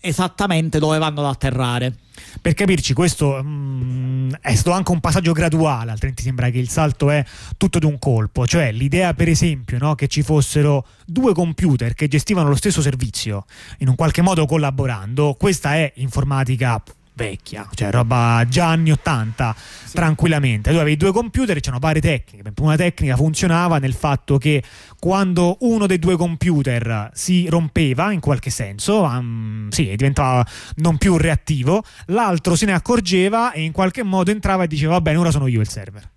esattamente dove vanno ad atterrare. Per capirci, questo mh, è stato anche un passaggio graduale, altrimenti sembra che il salto è tutto d'un colpo. Cioè l'idea, per esempio, no, che ci fossero due computer che gestivano lo stesso servizio in un qualche modo collaborando, questa è informatica vecchia, cioè roba già anni ottanta, sì. Tranquillamente tu avevi due computer e c'erano varie tecniche. Una tecnica funzionava nel fatto che quando uno dei due computer si rompeva in qualche senso, um, sì, diventava non più reattivo, l'altro se ne accorgeva e in qualche modo entrava e diceva va bene, ora sono io il server.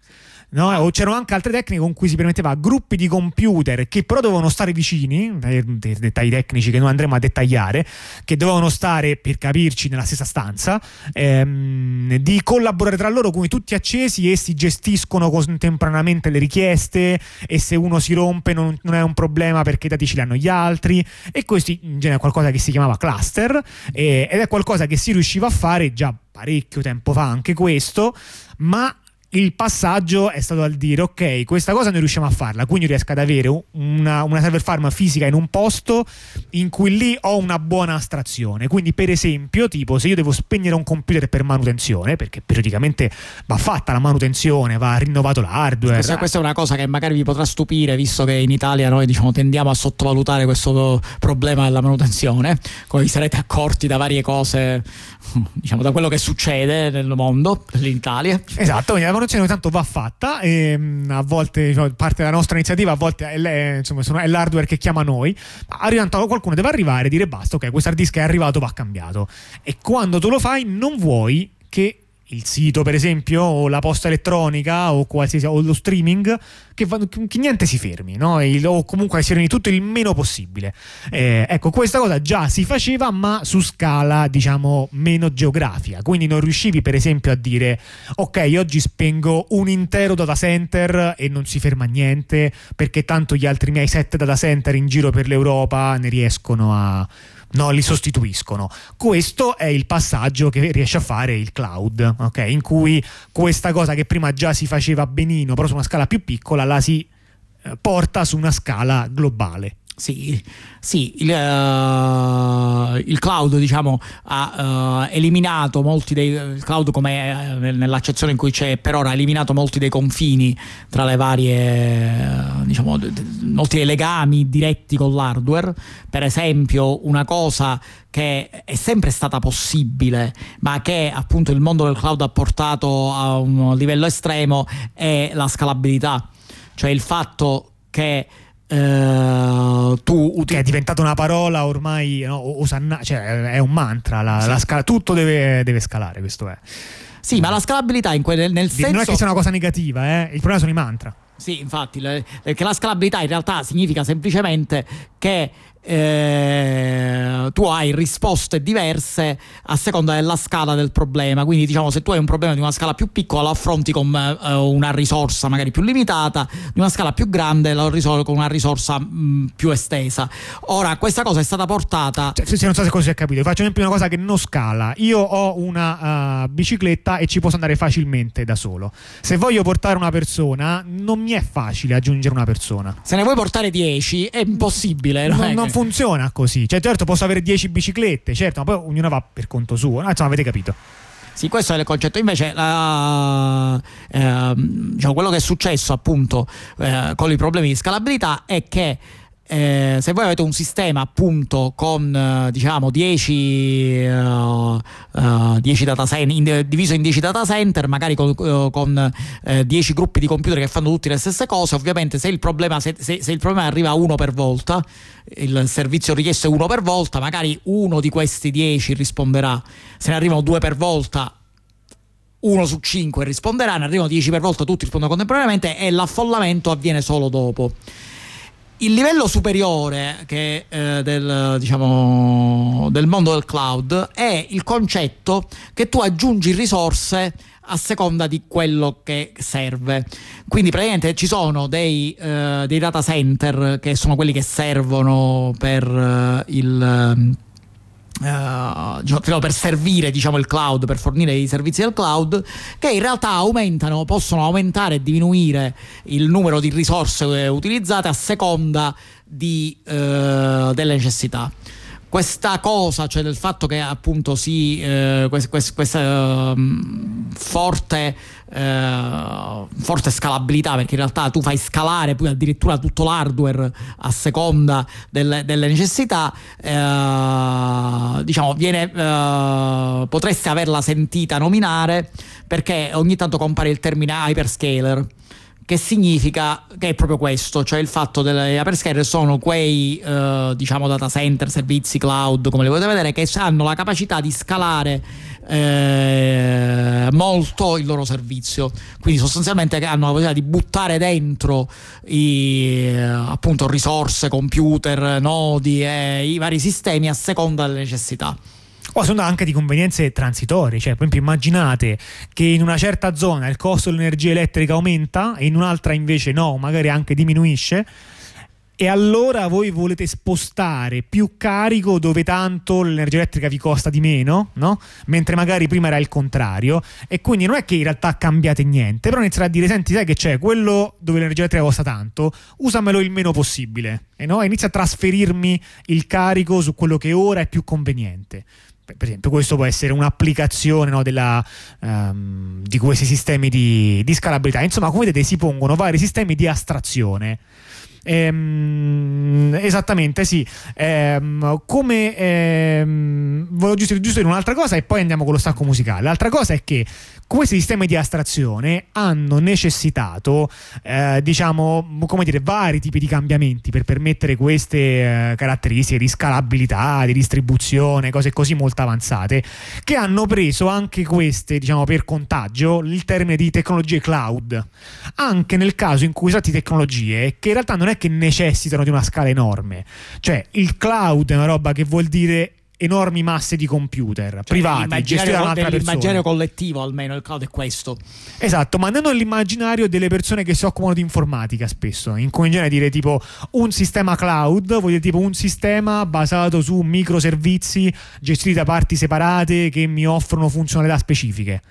No, o c'erano anche altre tecniche con cui si permetteva gruppi di computer che però dovevano stare vicini, dettagli tecnici che non andremo a dettagliare, che dovevano stare, per capirci, nella stessa stanza, ehm, di collaborare tra loro, quindi tutti accesi e si gestiscono contemporaneamente le richieste, e se uno si rompe non, non è un problema perché i dati ce li hanno gli altri, e questo in genere è qualcosa che si chiamava cluster, eh, ed è qualcosa che si riusciva a fare già parecchio tempo fa anche questo, ma il passaggio è stato al dire ok, questa cosa noi riusciamo a farla, quindi riesco ad avere una, una server farm fisica in un posto in cui lì ho una buona astrazione. Quindi per esempio, tipo, se io devo spegnere un computer per manutenzione, perché periodicamente va fatta la manutenzione, va rinnovato l'hardware, questa, questa è una cosa che magari vi potrà stupire, visto che in Italia noi, diciamo, tendiamo a sottovalutare questo problema della manutenzione, come vi sarete accorti da varie cose, diciamo, da quello che succede nel mondo, nell'Italia. Esatto, quindi manutenzione ogni tanto va fatta, e a volte, diciamo, parte della nostra iniziativa, a volte è, le, insomma, sono, è l'hardware che chiama noi, arriva qualcuno, deve arrivare e dire basta, ok, questo hard disk è arrivato, va cambiato. E quando tu lo fai non vuoi che il sito, per esempio, o la posta elettronica o qualsiasi, o lo streaming, che, che niente si fermi, no? Il, o comunque si fermi tutto il meno possibile. Eh, ecco, questa cosa già si faceva, ma su scala, diciamo, meno geografica. Quindi non riuscivi, per esempio, a dire ok, oggi spengo un intero data center e non si ferma niente, perché tanto gli altri miei sette data center in giro per l'Europa ne riescono a... no, li sostituiscono. Questo è il passaggio che riesce a fare il cloud, ok? In cui questa cosa che prima già si faceva benino, però su una scala più piccola, la si porta su una scala globale. Sì, sì, il, uh, il cloud, diciamo, ha uh, eliminato molti dei, il cloud come uh, nell'accezione in cui c'è per ora, ha eliminato molti dei confini tra le varie, uh, diciamo, d- d- molti dei legami diretti con l'hardware. Per esempio, una cosa che è sempre stata possibile, ma che appunto il mondo del cloud ha portato a un livello estremo, è la scalabilità, cioè il fatto che Uh, tu uti- che è diventata una parola ormai, no, osanna, cioè è un mantra, la, sì. la scala, tutto deve, deve scalare, questo è. Sì, uh, ma la scalabilità in quel, nel senso non è che sia una cosa negativa, eh? Il problema sono i mantra. Sì, infatti, le, perché la scalabilità in realtà significa semplicemente che eh, tu hai risposte diverse a seconda della scala del problema. Quindi, diciamo, se tu hai un problema di una scala più piccola, lo affronti con eh, una risorsa magari più limitata, di una scala più grande lo risolvi con una risorsa mh, più estesa. Ora, questa cosa è stata portata, cioè, se, se non so se così è capito, faccio esempio una cosa che non scala. Io ho una uh, bicicletta e ci posso andare facilmente da solo. Se voglio portare una persona, non mi è facile aggiungere una persona. Se ne vuoi portare dieci è impossibile, no? non, non funziona così. Cioè, certo, posso avere dieci biciclette, certo, ma poi ognuna va per conto suo, no? Insomma, avete capito. Sì, questo è il concetto. Invece la, eh, diciamo, quello che è successo appunto eh, con i problemi di scalabilità è che Eh, se voi avete un sistema appunto con eh, diciamo dieci data center, in, diviso in dieci data center, magari con, eh, con eh, dieci gruppi di computer che fanno tutte le stesse cose, ovviamente se il problema, se, se, se il problema arriva a uno per volta, il servizio richiesto è uno per volta, magari uno di questi dieci risponderà. Se ne arrivano due per volta, uno su cinque risponderà. Ne arrivano dieci per volta, tutti rispondono contemporaneamente, e l'affollamento avviene solo dopo. Il livello superiore che, eh, del, diciamo, del mondo del cloud è il concetto che tu aggiungi risorse a seconda di quello che serve. Quindi praticamente ci sono dei, eh, dei data center che sono quelli che servono per eh, il Uh, per servire, diciamo, il cloud, per fornire i servizi del cloud, che in realtà aumentano, possono aumentare e diminuire il numero di risorse utilizzate a seconda di, uh, delle necessità. Questa cosa, cioè del fatto che appunto si eh, quest, quest, questa um, forte eh, forte scalabilità, perché in realtà tu fai scalare poi addirittura tutto l'hardware a seconda delle, delle necessità, eh, diciamo viene eh, potreste averla sentita nominare, perché ogni tanto compare il termine hyperscaler, che significa che è proprio questo, cioè il fatto delle hyperscaler sono quei eh, diciamo data center, servizi cloud, come li potete vedere, che hanno la capacità di scalare eh, molto il loro servizio, quindi sostanzialmente hanno la possibilità di buttare dentro i, appunto, risorse, computer, nodi e i vari sistemi a seconda delle necessità. O sono anche di convenienze transitorie, cioè per esempio immaginate che in una certa zona il costo dell'energia elettrica aumenta e in un'altra invece no, magari anche diminuisce, e allora voi volete spostare più carico dove tanto l'energia elettrica vi costa di meno, no? Mentre magari prima era il contrario, e quindi non è che in realtà cambiate niente, però iniziate a dire: senti, sai che c'è, quello dove l'energia elettrica costa tanto, usamelo il meno possibile, eh no? E inizia a trasferirmi il carico su quello che ora è più conveniente. Per esempio, questo può essere un'applicazione, no, della, um, di questi sistemi di, di scalabilità. Insomma, come vedete, si pongono vari sistemi di astrazione. Ehm, esattamente, sì. Ehm, come ehm, volevo giusto, giusto dire un'altra cosa e poi andiamo con lo stacco musicale. L'altra cosa è che questi sistemi di astrazione hanno necessitato, eh, diciamo, come dire, vari tipi di cambiamenti per permettere queste eh, caratteristiche di scalabilità, di distribuzione, cose così molto avanzate, che hanno preso anche queste, diciamo, per contagio il termine di tecnologie cloud, anche nel caso in cui usate tecnologie che in realtà non è che necessitano di una scala enorme. Cioè il cloud è una roba che vuol dire enormi masse di computer, cioè, privati, gestiti da un'altra persona. L'immaginario collettivo, almeno il cloud, è questo. Esatto, ma non l'immaginario delle persone che si occupano di informatica spesso, in cui in genere dire tipo un sistema cloud vuol dire tipo un sistema basato su microservizi gestiti da parti separate che mi offrono funzionalità specifiche.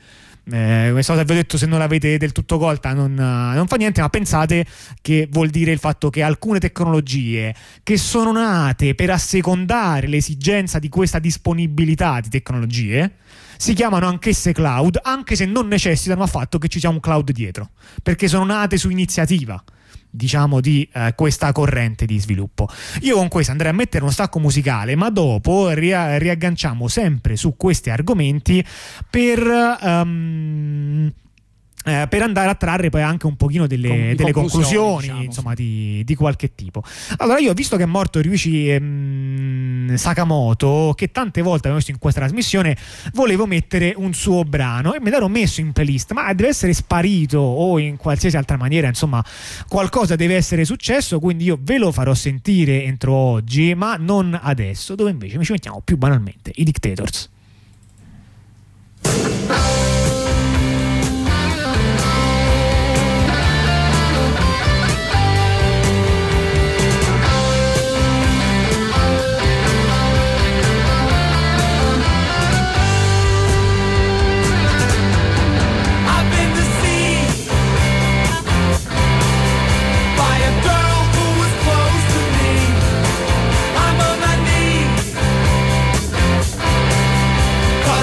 Eh, questa cosa vi ho detto, se non l'avete del tutto colta non, non fa niente, ma pensate che vuol dire il fatto che alcune tecnologie che sono nate per assecondare l'esigenza di questa disponibilità di tecnologie si chiamano anch'esse cloud, anche se non necessitano affatto che ci sia un cloud dietro, perché sono nate su iniziativa, diciamo, di eh, questa corrente di sviluppo. Io con questo andrei a mettere uno stacco musicale, ma dopo ria- riagganciamo sempre su questi argomenti per um, eh, per andare a trarre poi anche un pochino delle, Con, delle conclusioni, conclusioni diciamo, insomma, di, di qualche tipo. Allora, io ho visto che è morto Ryuichi ehm, Sakamoto, che tante volte abbiamo visto in questa trasmissione, volevo mettere un suo brano e me l'ero messo in playlist, ma deve essere sparito o in qualsiasi altra maniera, insomma qualcosa deve essere successo, quindi io ve lo farò sentire entro oggi, ma non adesso, dove invece ci mettiamo più banalmente i Dictators. Cause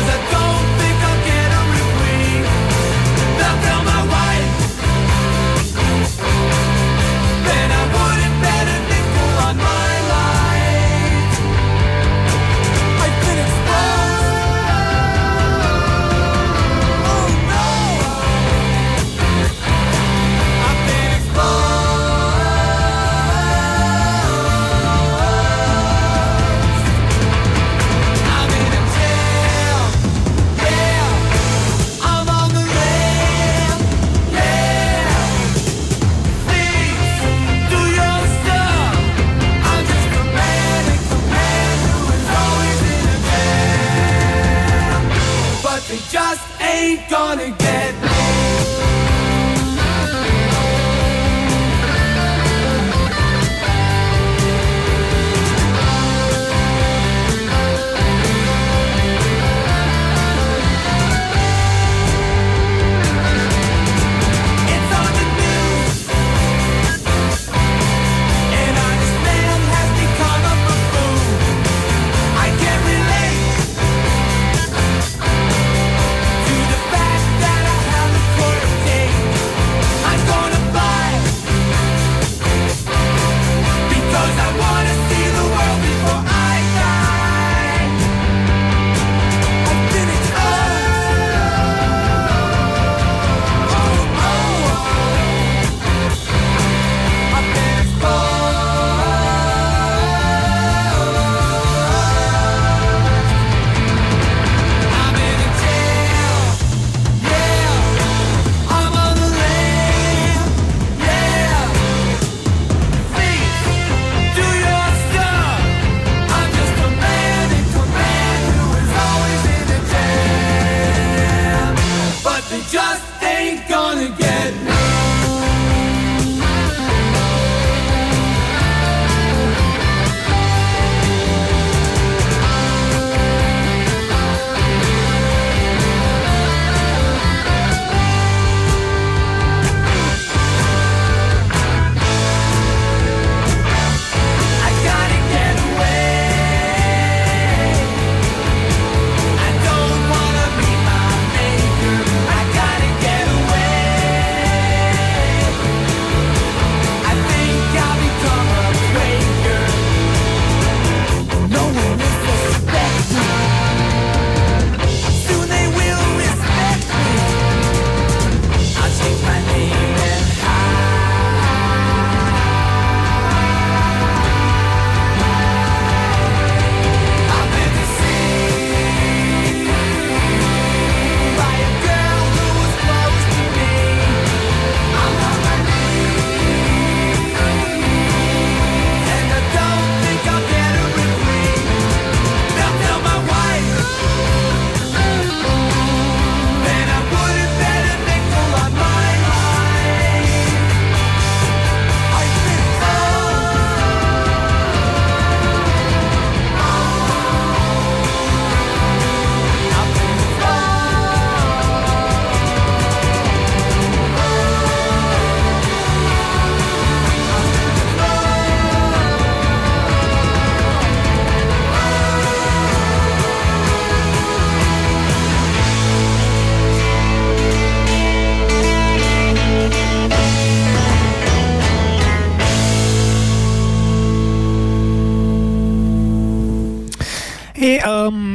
I don't think I'll get around.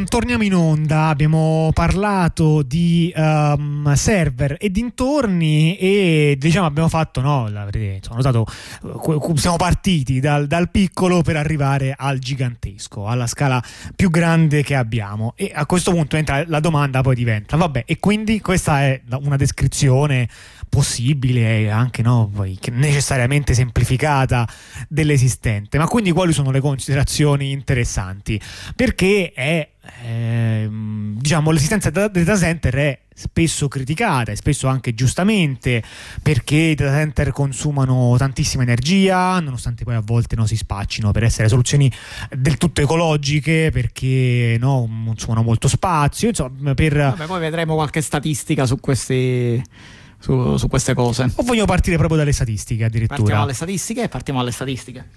Torniamo in onda, abbiamo parlato di um, server e dintorni e diciamo abbiamo fatto, no, l'avrete notato, siamo partiti dal, dal piccolo per arrivare al gigantesco, alla scala più grande che abbiamo, e a questo punto entra la domanda, poi diventa, vabbè, e quindi questa è una descrizione possibile e anche, no, poi necessariamente semplificata dell'esistente, ma quindi quali sono le considerazioni interessanti? Perché è eh, diciamo l'esistenza del data center è spesso criticata e spesso anche giustamente, perché i data center consumano tantissima energia, nonostante poi a volte non si spaccino per essere soluzioni del tutto ecologiche, perché no, consumano molto spazio, insomma, per... Vabbè, poi vedremo qualche statistica su questi Su, su queste cose. O vogliamo partire proprio dalle statistiche addirittura? Partiamo dalle statistiche e partiamo alle statistiche.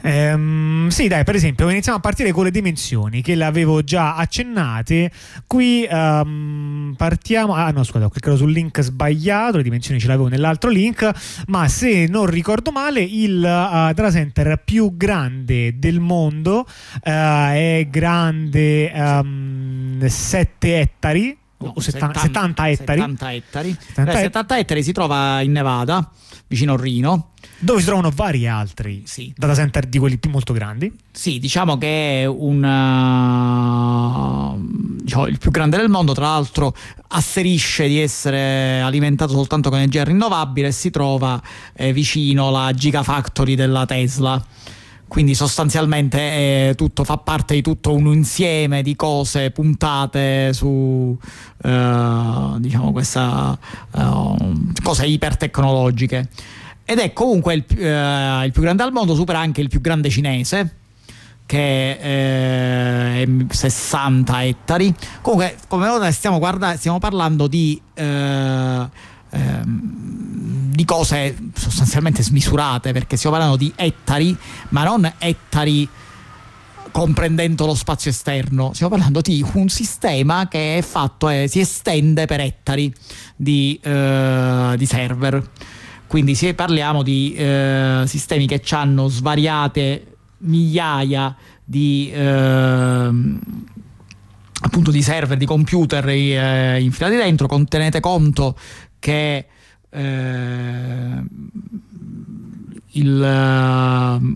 Ehm, sì, dai, per esempio, iniziamo a partire con le dimensioni che le avevo già accennate. Qui um, partiamo. Ah, no, scusa, ho cliccato sul link sbagliato. Le dimensioni ce l'avevo nell'altro link. Ma se non ricordo male, il uh, data center più grande del mondo uh, è grande um, sette ettari. No, o settanta, settanta ettari. settanta ettari. settanta, Beh, settanta ettari si trova in Nevada, vicino a Reno, dove si trovano vari altri sì. data center di quelli più molto grandi. Sì, diciamo che è un uh, diciamo, il più grande del mondo. Tra l'altro asserisce di essere alimentato soltanto con energia rinnovabile e si trova eh, vicino la Gigafactory della Tesla. Quindi sostanzialmente è tutto, fa parte di tutto un insieme di cose puntate su eh, diciamo questa eh, cose ipertecnologiche, ed è comunque il, eh, il più grande al mondo, supera anche il più grande cinese che eh, è sessanta ettari. Comunque, come ora stiamo guarda- stiamo parlando di eh, di cose sostanzialmente smisurate, perché stiamo parlando di ettari, ma non ettari comprendendo lo spazio esterno, stiamo parlando di un sistema che è fatto eh, si estende per ettari di, eh, di server. Quindi se parliamo di eh, sistemi che hanno svariate migliaia di eh, appunto di server, di computer eh, infilati dentro, con, tenete conto che eh, il,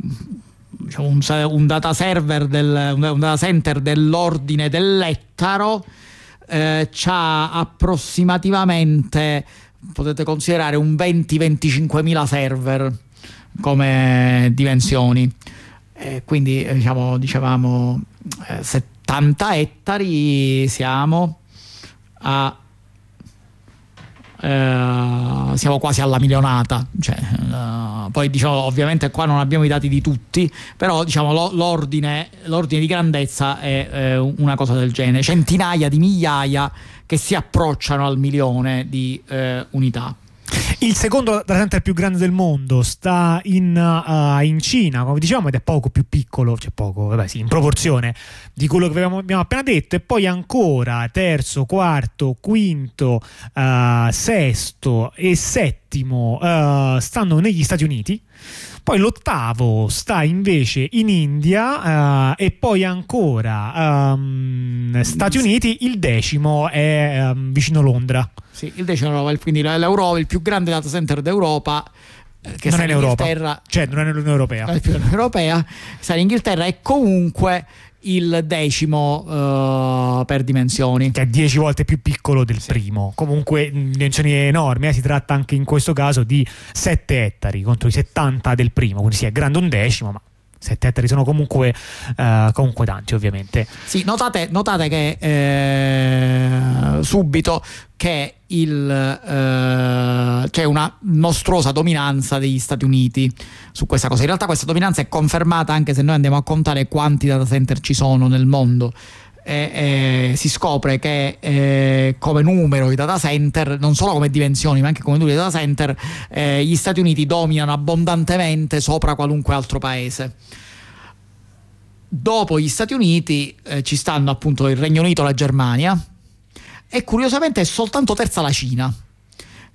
diciamo, un, un data server del, un data center dell'ordine dell'ettaro eh, c'ha approssimativamente, potete considerare un venti venticinque mila server come dimensioni, eh, quindi diciamo dicevamo eh, settanta ettari, siamo a Uh, siamo quasi alla milionata, cioè, uh, poi diciamo ovviamente qua non abbiamo i dati di tutti, però diciamo lo, l'ordine, l'ordine di grandezza è eh, una cosa del genere, centinaia di migliaia che si approcciano al milione di eh, unità. Il secondo data center più grande del mondo sta in, uh, in Cina, come dicevamo, ed è poco più piccolo, cioè poco, vabbè, sì, in proporzione di quello che abbiamo, abbiamo appena detto. E poi ancora terzo, quarto, quinto, uh, sesto e settimo uh, stanno negli Stati Uniti. Poi l'ottavo sta invece in India, uh, e poi ancora um, Stati Uniti. Il decimo è um, vicino Londra. Sì, il decimo è l'Europa, quindi l'Europa, il più grande data center d'Europa, eh, che non sta in Inghilterra, cioè non è nell'Unione Europea, è più l'Unione Europea, sta in Inghilterra, è comunque il decimo uh, per dimensioni, che è dieci volte più piccolo del sì. primo, comunque dimensioni enormi, eh. Si tratta anche in questo caso di sette ettari contro i settanta del primo, quindi sì, è grande un decimo, ma sette ettari sono comunque uh, comunque tanti, ovviamente. Sì, notate, notate che eh, subito che il eh, c'è una mostruosa dominanza degli Stati Uniti su questa cosa. In realtà questa dominanza è confermata anche se noi andiamo a contare quanti data center ci sono nel mondo. E, e, si scopre che eh, come numero di data center, non solo come dimensioni ma anche come numero di data center, eh, gli Stati Uniti dominano abbondantemente sopra qualunque altro paese. Dopo gli Stati Uniti eh, ci stanno appunto il Regno Unito, la Germania, e curiosamente è soltanto terza la Cina,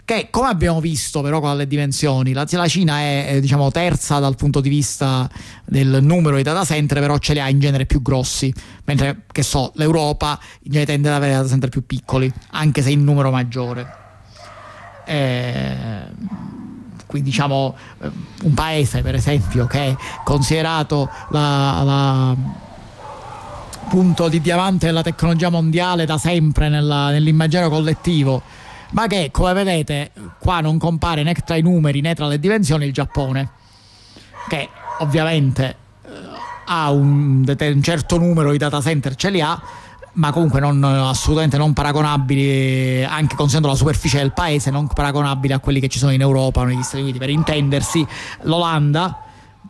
che come abbiamo visto però con le dimensioni, la, la Cina è eh, diciamo terza dal punto di vista del numero di data center, però ce li ha in genere più grossi, mentre che so l'Europa in genere tende ad avere data center più piccoli, anche se in numero maggiore. Eh, quindi diciamo un paese per esempio che è considerato la, la punto di diamante della tecnologia mondiale da sempre nella, nell'immaginario collettivo, ma che come vedete qua non compare né tra i numeri né tra le dimensioni, il Giappone, che ovviamente eh, ha un, un certo numero di data center, ce li ha, ma comunque non, assolutamente non paragonabili, anche considerando la superficie del paese, non paragonabili a quelli che ci sono in Europa o negli Stati Uniti. Per intendersi, l'Olanda,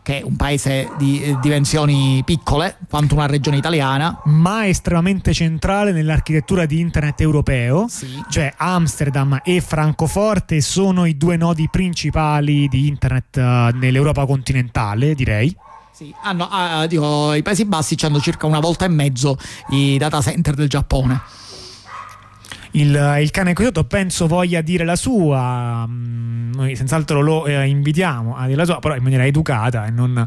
che è un paese di dimensioni piccole quanto una regione italiana, ma estremamente centrale nell'architettura di internet europeo, sì. Cioè Amsterdam e Francoforte sono i due nodi principali di internet uh, nell'Europa continentale, direi. Sì, hanno, uh, dico, i Paesi Bassi hanno circa una volta e mezzo i data center del Giappone. Il, il cane inquieto penso voglia dire la sua, noi senz'altro lo eh, invitiamo a dire la sua, però in maniera educata e non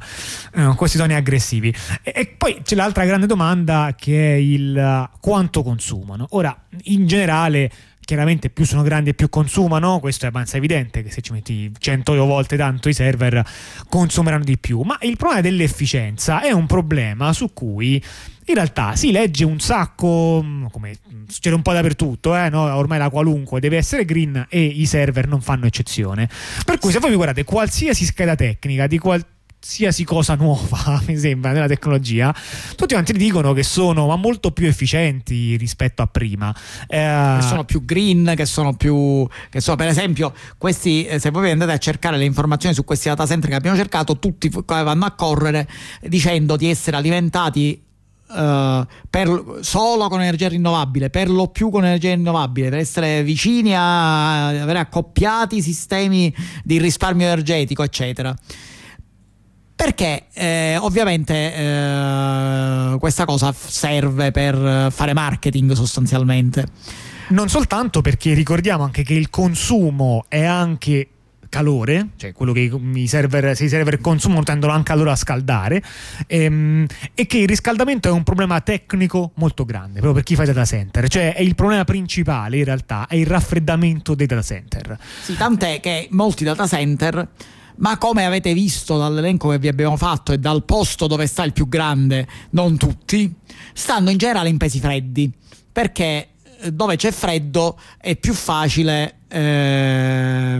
eh, con questi toni aggressivi. E, e poi c'è l'altra grande domanda, che è il quanto consumano. Ora, in generale, chiaramente più sono grandi e più consumano, questo è abbastanza evidente, che se ci metti cento volte tanto i server consumeranno di più, ma il problema dell'efficienza è un problema su cui in realtà si legge un sacco, come succede un po' dappertutto, eh, no? Ormai la qualunque deve essere green e i server non fanno eccezione, per cui se voi vi guardate qualsiasi scheda tecnica di qual- qualsiasi cosa nuova, mi sembra, nella tecnologia, tutti quanti dicono che sono ma molto più efficienti rispetto a prima, eh, che sono più green, che sono più, che sono, per esempio questi, se voi andate a cercare le informazioni su questi data center che abbiamo cercato, tutti vanno a correre dicendo di essere alimentati Uh, per, solo con energia rinnovabile, per lo più con energia rinnovabile, per essere vicini a avere accoppiati sistemi di risparmio energetico, eccetera. Perché eh, ovviamente eh, questa cosa serve per fare marketing sostanzialmente. Non soltanto, perché ricordiamo anche che il consumo è anche calore, cioè quello che i server, se i server consumano tendono anche allora a scaldare, ehm, e che il riscaldamento è un problema tecnico molto grande proprio per chi fa i data center, cioè è il problema principale in realtà, è il raffreddamento dei data center. Sì, tant'è che molti data center, ma come avete visto dall'elenco che vi abbiamo fatto e dal posto dove sta il più grande, non tutti, stanno in generale in paesi freddi, perché dove c'è freddo è più facile eh,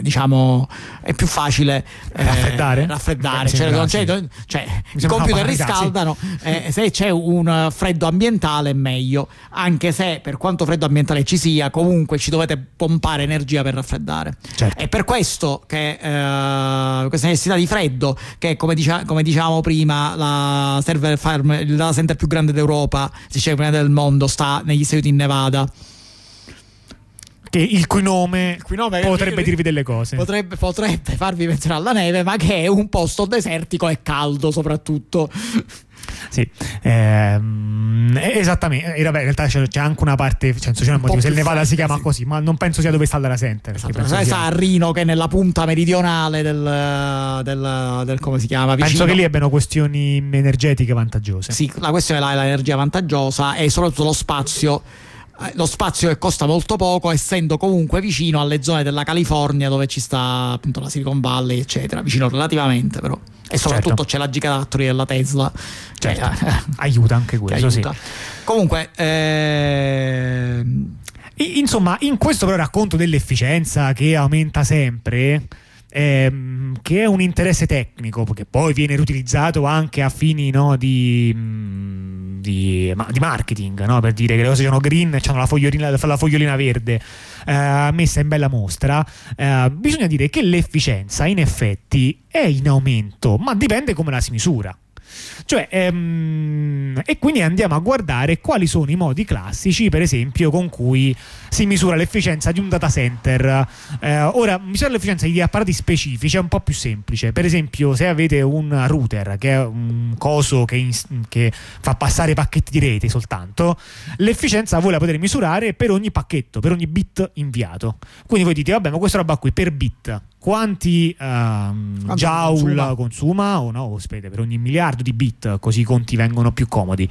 diciamo è più facile eh, raffreddare, raffreddare. Cioè, non c'è, cioè, i computer riscaldano, eh, se c'è un freddo ambientale è meglio, anche se per quanto freddo ambientale ci sia comunque ci dovete pompare energia per raffreddare, certo. È per questo che eh, questa necessità di freddo, che come, dicia, come dicevamo prima, la server farm, il data center più grande d'Europa, se c'è il più grande del mondo, sta negli Stati Uniti, in Nevada, che il cui nome, il cui nome potrebbe dirvi delle cose, potrebbe, potrebbe farvi pensare alla neve, ma che è un posto desertico e caldo soprattutto. Sì, ehm, esattamente. E vabbè, in realtà c'è, c'è anche una parte, cioè, c'è un un motivo, se il Nevada si chiama sì. così, ma non penso sia dove sta il data center. Esatto, penso sia a Reno, che è nella punta meridionale del, del, del come si chiama, vicino. Penso che lì abbiano questioni energetiche vantaggiose. Sì, la questione là è l'energia vantaggiosa e soprattutto lo spazio. Lo spazio che costa molto poco, essendo comunque vicino alle zone della California dove ci sta appunto la Silicon Valley, eccetera, vicino relativamente, però. E soprattutto certo. C'è la Gigafactory e la Tesla. Certo. Cioè, aiuta anche questo, aiuta. Sì. Comunque, eh... insomma, in questo però racconto dell'efficienza che aumenta sempre, Ehm, che è un interesse tecnico che poi viene riutilizzato anche a fini, no, di, di, di marketing, no, per dire che le cose sono green e hanno la fogliolina, la fogliolina verde eh, messa in bella mostra. Eh, bisogna dire che l'efficienza in effetti è in aumento, ma dipende come la si misura. Cioè, ehm, e quindi andiamo a guardare quali sono i modi classici, per esempio, con cui si misura l'efficienza di un data center. Eh, ora, misurare l'efficienza di apparati specifici è un po' più semplice. Per esempio, se avete un router, che è un coso che, in, che fa passare pacchetti di rete soltanto, l'efficienza voi la potete misurare per ogni pacchetto, per ogni bit inviato. Quindi voi dite, vabbè, ma questa roba qui per bit quanti ehm, joule consuma, consuma o no, ospite, per ogni miliardo di bit, così i conti vengono più comodi,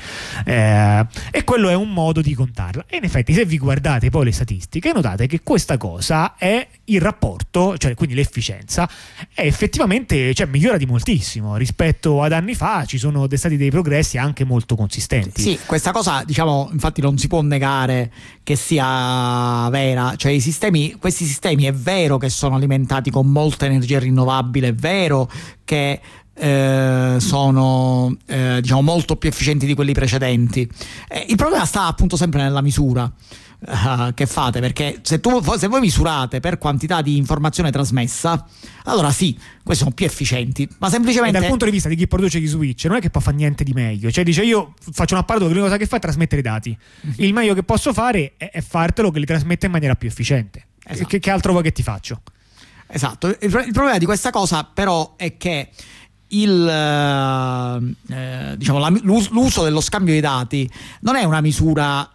eh, e quello è un modo di contarla. E in effetti, se vi guardate poi le statistiche, notate che questa cosa è il rapporto, cioè quindi l'efficienza è effettivamente, cioè, migliora di moltissimo rispetto ad anni fa, ci sono stati dei progressi anche molto consistenti. Sì, questa cosa, diciamo, infatti non si può negare che sia vera, cioè i sistemi, questi sistemi è vero che sono alimentati con molta energia rinnovabile, è vero che eh, sono eh, diciamo molto più efficienti di quelli precedenti. Eh, il problema sta appunto sempre nella misura uh, che fate, perché se, tu, se voi misurate per quantità di informazione trasmessa, allora sì, questi sono più efficienti, ma semplicemente e dal punto di vista di chi produce gli switch non è che può fare niente di meglio, cioè dice io faccio un apparato che l'unica cosa che fa è trasmettere i dati, il meglio che posso fare è, è fartelo che li trasmetta in maniera più efficiente. Esatto. che, che altro vuoi che ti faccio? Esatto, il, il problema di questa cosa però è che il, eh, diciamo, la, l'uso dello scambio di dati non è una misura,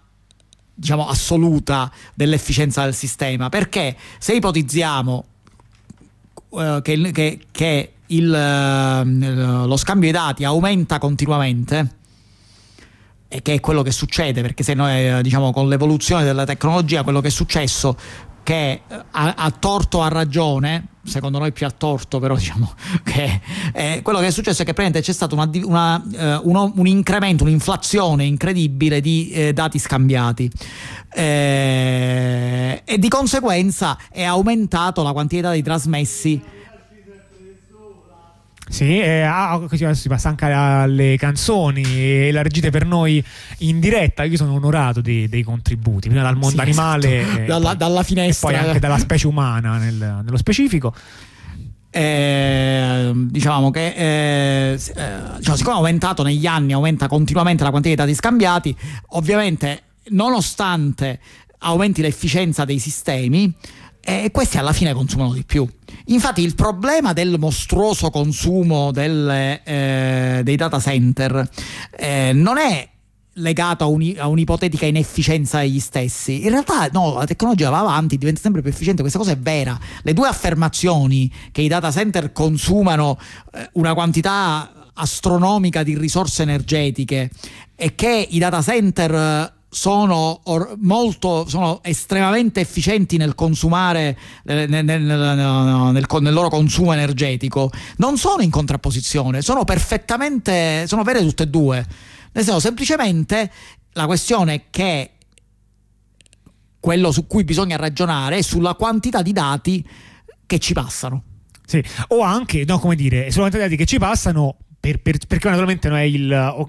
diciamo, assoluta dell'efficienza del sistema, perché se ipotizziamo eh, che, che, che il, eh, lo scambio di dati aumenta continuamente, e che è quello che succede, perché se noi eh, diciamo con l'evoluzione della tecnologia, quello che è successo, che a, a torto a ragione, secondo noi più a torto, però diciamo che eh, quello che è successo è che praticamente c'è stato una, una, eh, uno, un incremento, un'inflazione incredibile di eh, dati scambiati, eh, e di conseguenza è aumentato la quantità di trasmessi. Sì, eh, ah, si passa anche alle canzoni e la regite per noi in diretta. Io sono onorato dei, dei contributi, prima dal mondo sì, animale, esatto. dalla, poi, dalla finestra, e poi anche dalla specie umana nel, nello specifico. Eh, diciamo che eh, diciamo, siccome è aumentato negli anni, aumenta continuamente la quantità di scambiati, ovviamente nonostante aumenti l'efficienza dei sistemi, e questi alla fine consumano di più. Infatti il problema del mostruoso consumo del, eh, dei data center eh, non è legato a, un, a un'ipotetica inefficienza degli stessi. In realtà no, la tecnologia va avanti, diventa sempre più efficiente, questa cosa è vera. Le due affermazioni che i data center consumano eh, una quantità astronomica di risorse energetiche e che i data center eh, sono or- molto sono estremamente efficienti nel consumare nel, nel, nel, nel, nel loro consumo energetico, non sono in contrapposizione, sono perfettamente sono vere tutte e due. Nel senso, semplicemente la questione è che quello su cui bisogna ragionare è sulla quantità di dati che ci passano. Sì, o anche no, come dire, sulla quantità di dati che ci passano. Per, per, perché naturalmente non è il,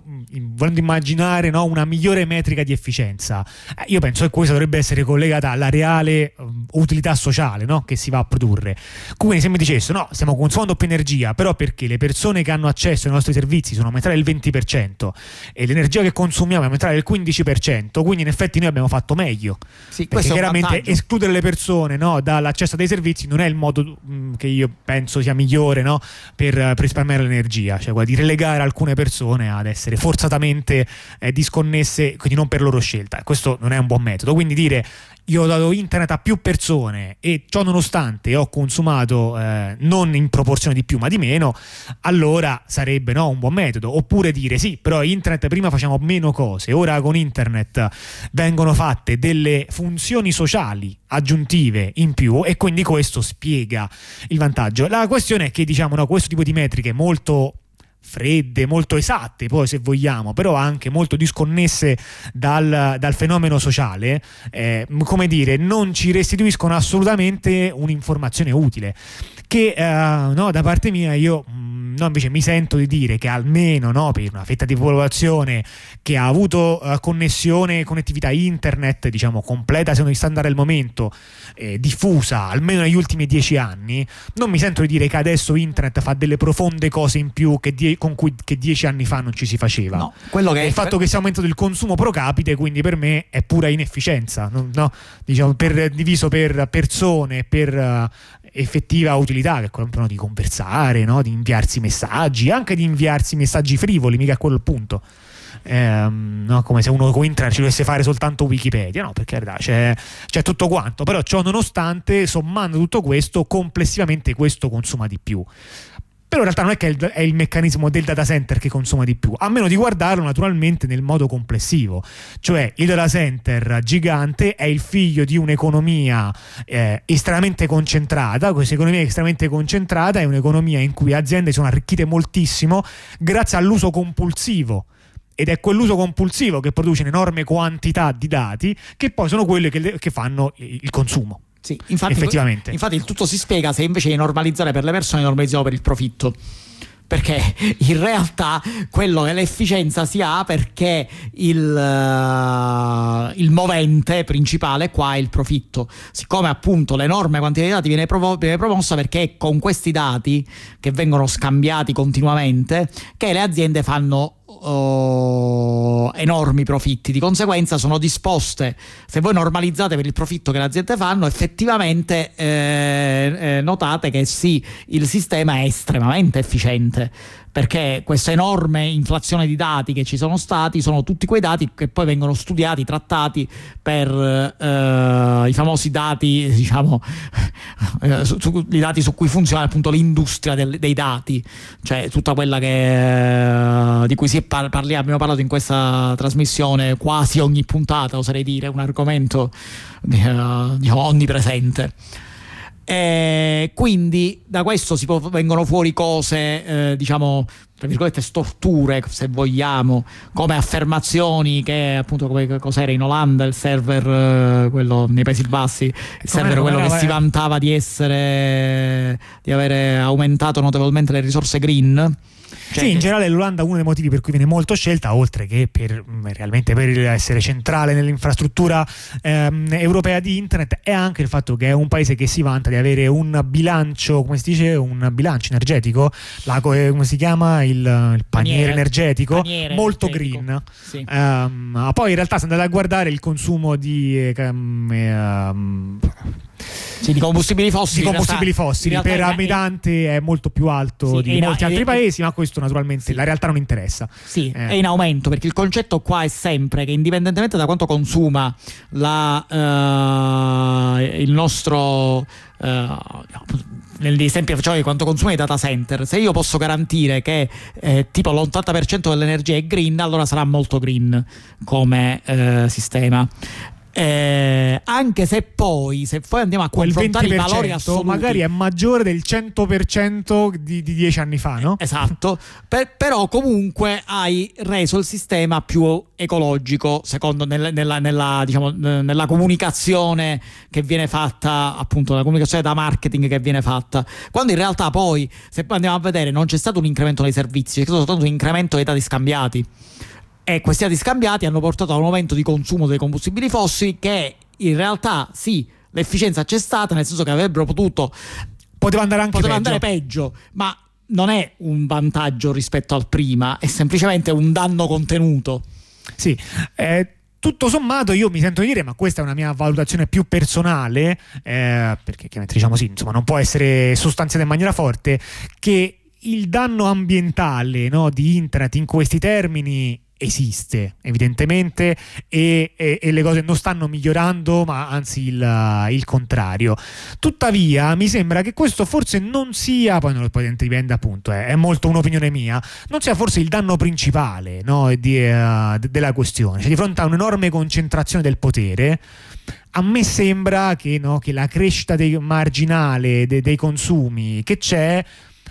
volendo immaginare no, una migliore metrica di efficienza, io penso che questa dovrebbe essere collegata alla reale utilità sociale no, che si va a produrre. Quindi se mi dicesse no, stiamo consumando più energia, però perché le persone che hanno accesso ai nostri servizi sono aumentate del venti per cento e l'energia che consumiamo è aumentata del quindici per cento, quindi in effetti noi abbiamo fatto meglio. Sì, perché chiaramente escludere le persone no, dall'accesso a dei servizi non è il modo mh, che io penso sia migliore no, per, per risparmiare l'energia, cioè di relegare alcune persone ad essere forzatamente eh, disconnesse, quindi non per loro scelta. Questo non è un buon metodo. Quindi dire io ho dato internet a più persone e ciò nonostante ho consumato eh, non in proporzione di più ma di meno, allora sarebbe no, un buon metodo. Oppure dire sì, però internet prima facciamo meno cose, ora con internet vengono fatte delle funzioni sociali aggiuntive in più e quindi questo spiega il vantaggio. La questione è che diciamo no, questo tipo di metriche molto fredde, molto esatte poi se vogliamo, però anche molto disconnesse dal, dal fenomeno sociale, eh, come dire, non ci restituiscono assolutamente un'informazione utile che eh, no, da parte mia io no, invece mi sento di dire che almeno no, per una fetta di popolazione che ha avuto eh, connessione, connettività internet diciamo completa secondo gli standard del momento, eh, diffusa almeno negli ultimi dieci anni, non mi sento di dire che adesso internet fa delle profonde cose in più che die- con cui che dieci anni fa non ci si faceva. No, quello che è il fatto per... che sia aumentato il consumo pro capite, quindi per me è pura inefficienza, no, no? Diciamo per, diviso per persone, per uh, effettiva utilità, che è quello no, di conversare, no? Di inviarsi messaggi, anche di inviarsi messaggi frivoli, mica a quel punto. Ehm, no? Come se uno con internet ci dovesse fare soltanto Wikipedia, no? Perché in realtà c'è, c'è tutto quanto, però ciò nonostante, sommando tutto questo, complessivamente questo consuma di più. Però in realtà non è che è il, è il meccanismo del data center che consuma di più, a meno di guardarlo naturalmente nel modo complessivo, cioè il data center gigante è il figlio di un'economia eh, estremamente concentrata. Questa economia estremamente concentrata è un'economia in cui aziende sono arricchite moltissimo grazie all'uso compulsivo, ed è quell'uso compulsivo che produce un'enorme quantità di dati che poi sono quelli che, che fanno il consumo. Sì, infatti, effettivamente. Infatti il tutto si spiega se invece di normalizzare per le persone normalizziamo per il profitto, perché in realtà quello che l'efficienza si ha perché il, uh, il movente principale qua è il profitto, siccome appunto l'enorme quantità di dati viene, provo- viene promossa perché con questi dati che vengono scambiati continuamente che le aziende fanno uh, enormi profitti, di conseguenza sono disposte, se voi normalizzate per il profitto che le aziende fanno effettivamente eh, eh, notate che sì, il sistema è estremamente efficiente, perché questa enorme inflazione di dati che ci sono stati sono tutti quei dati che poi vengono studiati, trattati per eh, i famosi dati, diciamo eh, su, su, i dati su cui funziona appunto l'industria del, dei dati, cioè tutta quella che eh, di cui si par- parli, abbiamo parlato in questa trasmissione quasi ogni puntata, oserei dire un argomento eh, diciamo, onnipresente. Eh, quindi da questo si può, vengono fuori cose eh, diciamo tra virgolette storture, se vogliamo, come affermazioni che appunto, come cos'era in Olanda il server eh, quello nei Paesi Bassi, il come server quello che si vantava di essere di avere aumentato notevolmente le risorse green. Cioè, sì, in generale l'Olanda è uno dei motivi per cui viene molto scelta, oltre che per realmente per essere centrale nell'infrastruttura ehm, europea di internet, è anche il fatto che è un paese che si vanta di avere un bilancio, come si dice, un bilancio energetico, la, come si chiama, il, il paniere, paniere energetico, paniere molto energetico. Green. Sì. Um, poi in realtà se andate a guardare il consumo di... Um, um, Sì, di combustibili fossili, di combustibili realtà, fossili per abitante è, è molto più alto sì, di molti a, altri e, paesi, ma questo naturalmente sì. la realtà non interessa. Sì, eh. È in aumento, perché il concetto qua è sempre che indipendentemente da quanto consuma la, uh, il nostro... Uh, nell'esempio cioè quanto consuma i data center, se io posso garantire che eh, tipo l'ottanta per cento dell'energia è green, allora sarà molto green come eh, sistema. Eh, anche se poi se poi andiamo a confrontare i valori assoluti, magari è maggiore del cento per cento di, di dieci anni fa, no? Esatto. per, però comunque hai reso il sistema più ecologico secondo nel, nella, nella, diciamo, nella comunicazione che viene fatta, appunto la comunicazione da marketing che viene fatta, quando in realtà poi se poi andiamo a vedere non c'è stato un incremento dei servizi, c'è stato soltanto un incremento dei dati scambiati. E questi dati scambiati hanno portato a un aumento di consumo dei combustibili fossili che in realtà sì, l'efficienza c'è stata, nel senso che avrebbero potuto poteva andare anche poteva peggio. andare peggio, ma non è un vantaggio rispetto al prima, è semplicemente un danno contenuto. Sì, eh, tutto sommato io mi sento di dire, ma questa è una mia valutazione più personale, eh, perché chiaramente diciamo sì, insomma non può essere sostanziata in maniera forte, che il danno ambientale, no, di internet in questi termini esiste evidentemente e, e, e le cose non stanno migliorando, ma anzi il, il contrario. Tuttavia mi sembra che questo forse non sia, poi non dipende appunto, eh, è molto un'opinione mia, non sia forse il danno principale, no, di, uh, de- della questione. Cioè, di fronte a un'enorme concentrazione del potere, a me sembra che, no, che la crescita dei, marginale de- dei consumi che c'è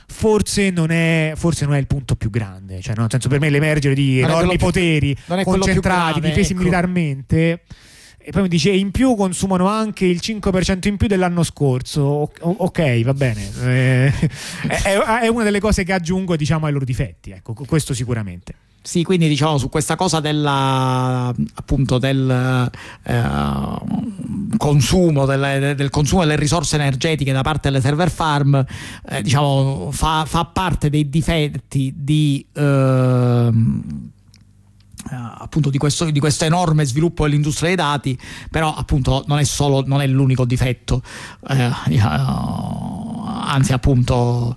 Forse non, è, forse non è il punto più grande, cioè, no? Nel senso, per me l'emergere di non enormi più, poteri concentrati, grave, difesi ecco. militarmente, e poi mi dice in più consumano anche il cinque per cento in più dell'anno scorso. O- ok, va bene, eh, è, è una delle cose che aggiungo, diciamo, ai loro difetti, ecco, questo sicuramente. Sì, quindi diciamo su questa cosa della appunto del eh, consumo delle, del consumo delle risorse energetiche da parte delle server farm, eh, diciamo fa, fa parte dei difetti di eh, appunto di questo di questo enorme sviluppo dell'industria dei dati, però appunto non è solo non è l'unico difetto. Eh, anzi appunto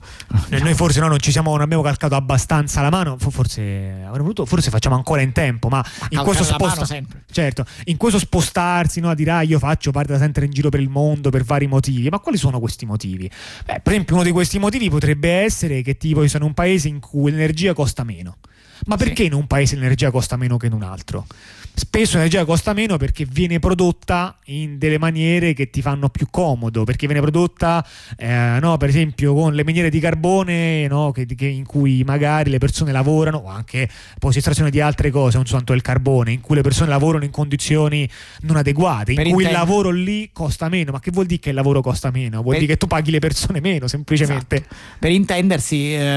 diciamo. Noi forse no, non ci siamo non abbiamo calcato abbastanza la mano, forse avremmo voluto, forse facciamo ancora in tempo, ma, ma in questo sposta- certo in questo spostarsi, no, a dire ah, io faccio parte da sempre in giro per il mondo per vari motivi, ma quali sono questi motivi? Beh, per esempio uno di questi motivi potrebbe essere che tipo io sono in un paese in cui l'energia costa meno. Ma perché sì. in un paese l'energia costa meno che in un altro? Spesso l'energia costa meno perché viene prodotta in delle maniere che ti fanno più comodo, perché viene prodotta eh, no, per esempio con le miniere di carbone, no, che, che in cui magari le persone lavorano, o anche posistrazione di altre cose, non soltanto del carbone, in cui le persone lavorano in condizioni non adeguate, in per cui il lavoro lì costa meno. Ma che vuol dire che il lavoro costa meno? Vuol per... dire che tu paghi le persone meno, semplicemente. Esatto. Per intendersi, eh,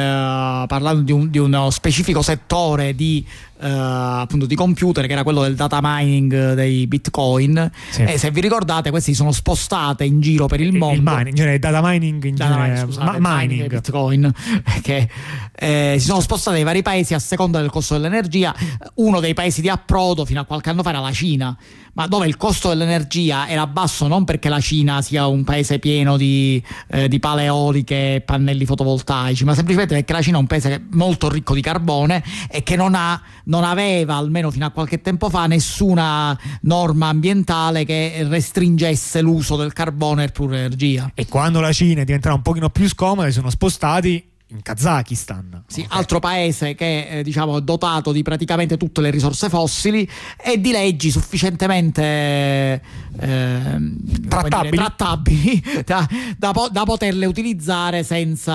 parlando di, un, di uno specifico settore di Uh, appunto di computer, che era quello del data mining dei bitcoin, sì. E se vi ricordate questi sono spostate in giro per il mondo, il mining, cioè data mining in data mining, scusate, ma- mining. mining bitcoin che eh, si sono spostate ai vari paesi a seconda del costo dell'energia. Uno dei paesi di approdo fino a qualche anno fa era la Cina, ma dove il costo dell'energia era basso non perché la Cina sia un paese pieno di, eh, di pale eoliche e pannelli fotovoltaici, ma semplicemente perché la Cina è un paese molto ricco di carbone e che non ha non aveva, almeno fino a qualche tempo fa, nessuna norma ambientale che restringesse l'uso del carbone per pura energia. E quando la Cina diventerà un pochino più scomoda, si sono spostati in Kazakistan, sì, okay. altro paese che è, diciamo, dotato di praticamente tutte le risorse fossili e di leggi sufficientemente eh, trattabili, trattabili da, da, da poterle utilizzare senza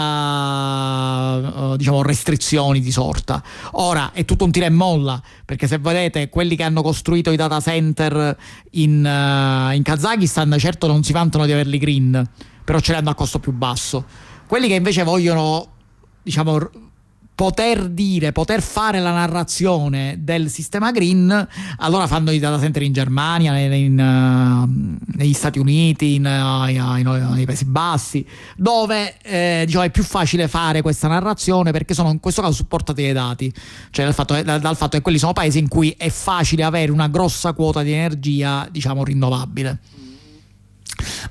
eh, diciamo restrizioni di sorta. Ora è tutto un tira e molla, perché se vedete quelli che hanno costruito i data center in, eh, in Kazakistan, certo non si vantano di averli green, però ce li hanno a costo più basso. Quelli che invece vogliono, diciamo, poter dire, poter fare la narrazione del sistema green, allora fanno i data center in Germania, in, in, uh, negli Stati Uniti, in, uh, in, uh, nei Paesi Bassi, dove eh, diciamo è più facile fare questa narrazione, perché sono in questo caso supportati dai dati, cioè dal fatto, dal, dal fatto che quelli sono paesi in cui è facile avere una grossa quota di energia, diciamo, rinnovabile.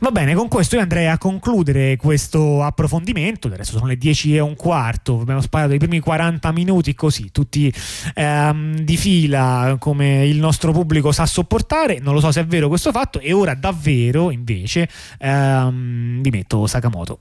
Va bene, con questo io andrei a concludere questo approfondimento. Adesso sono le dieci e un quarto, abbiamo sparato i primi quaranta minuti così, tutti ehm, di fila, come il nostro pubblico sa sopportare. Non lo so se è vero questo fatto, e ora davvero invece ehm, vi metto Sakamoto.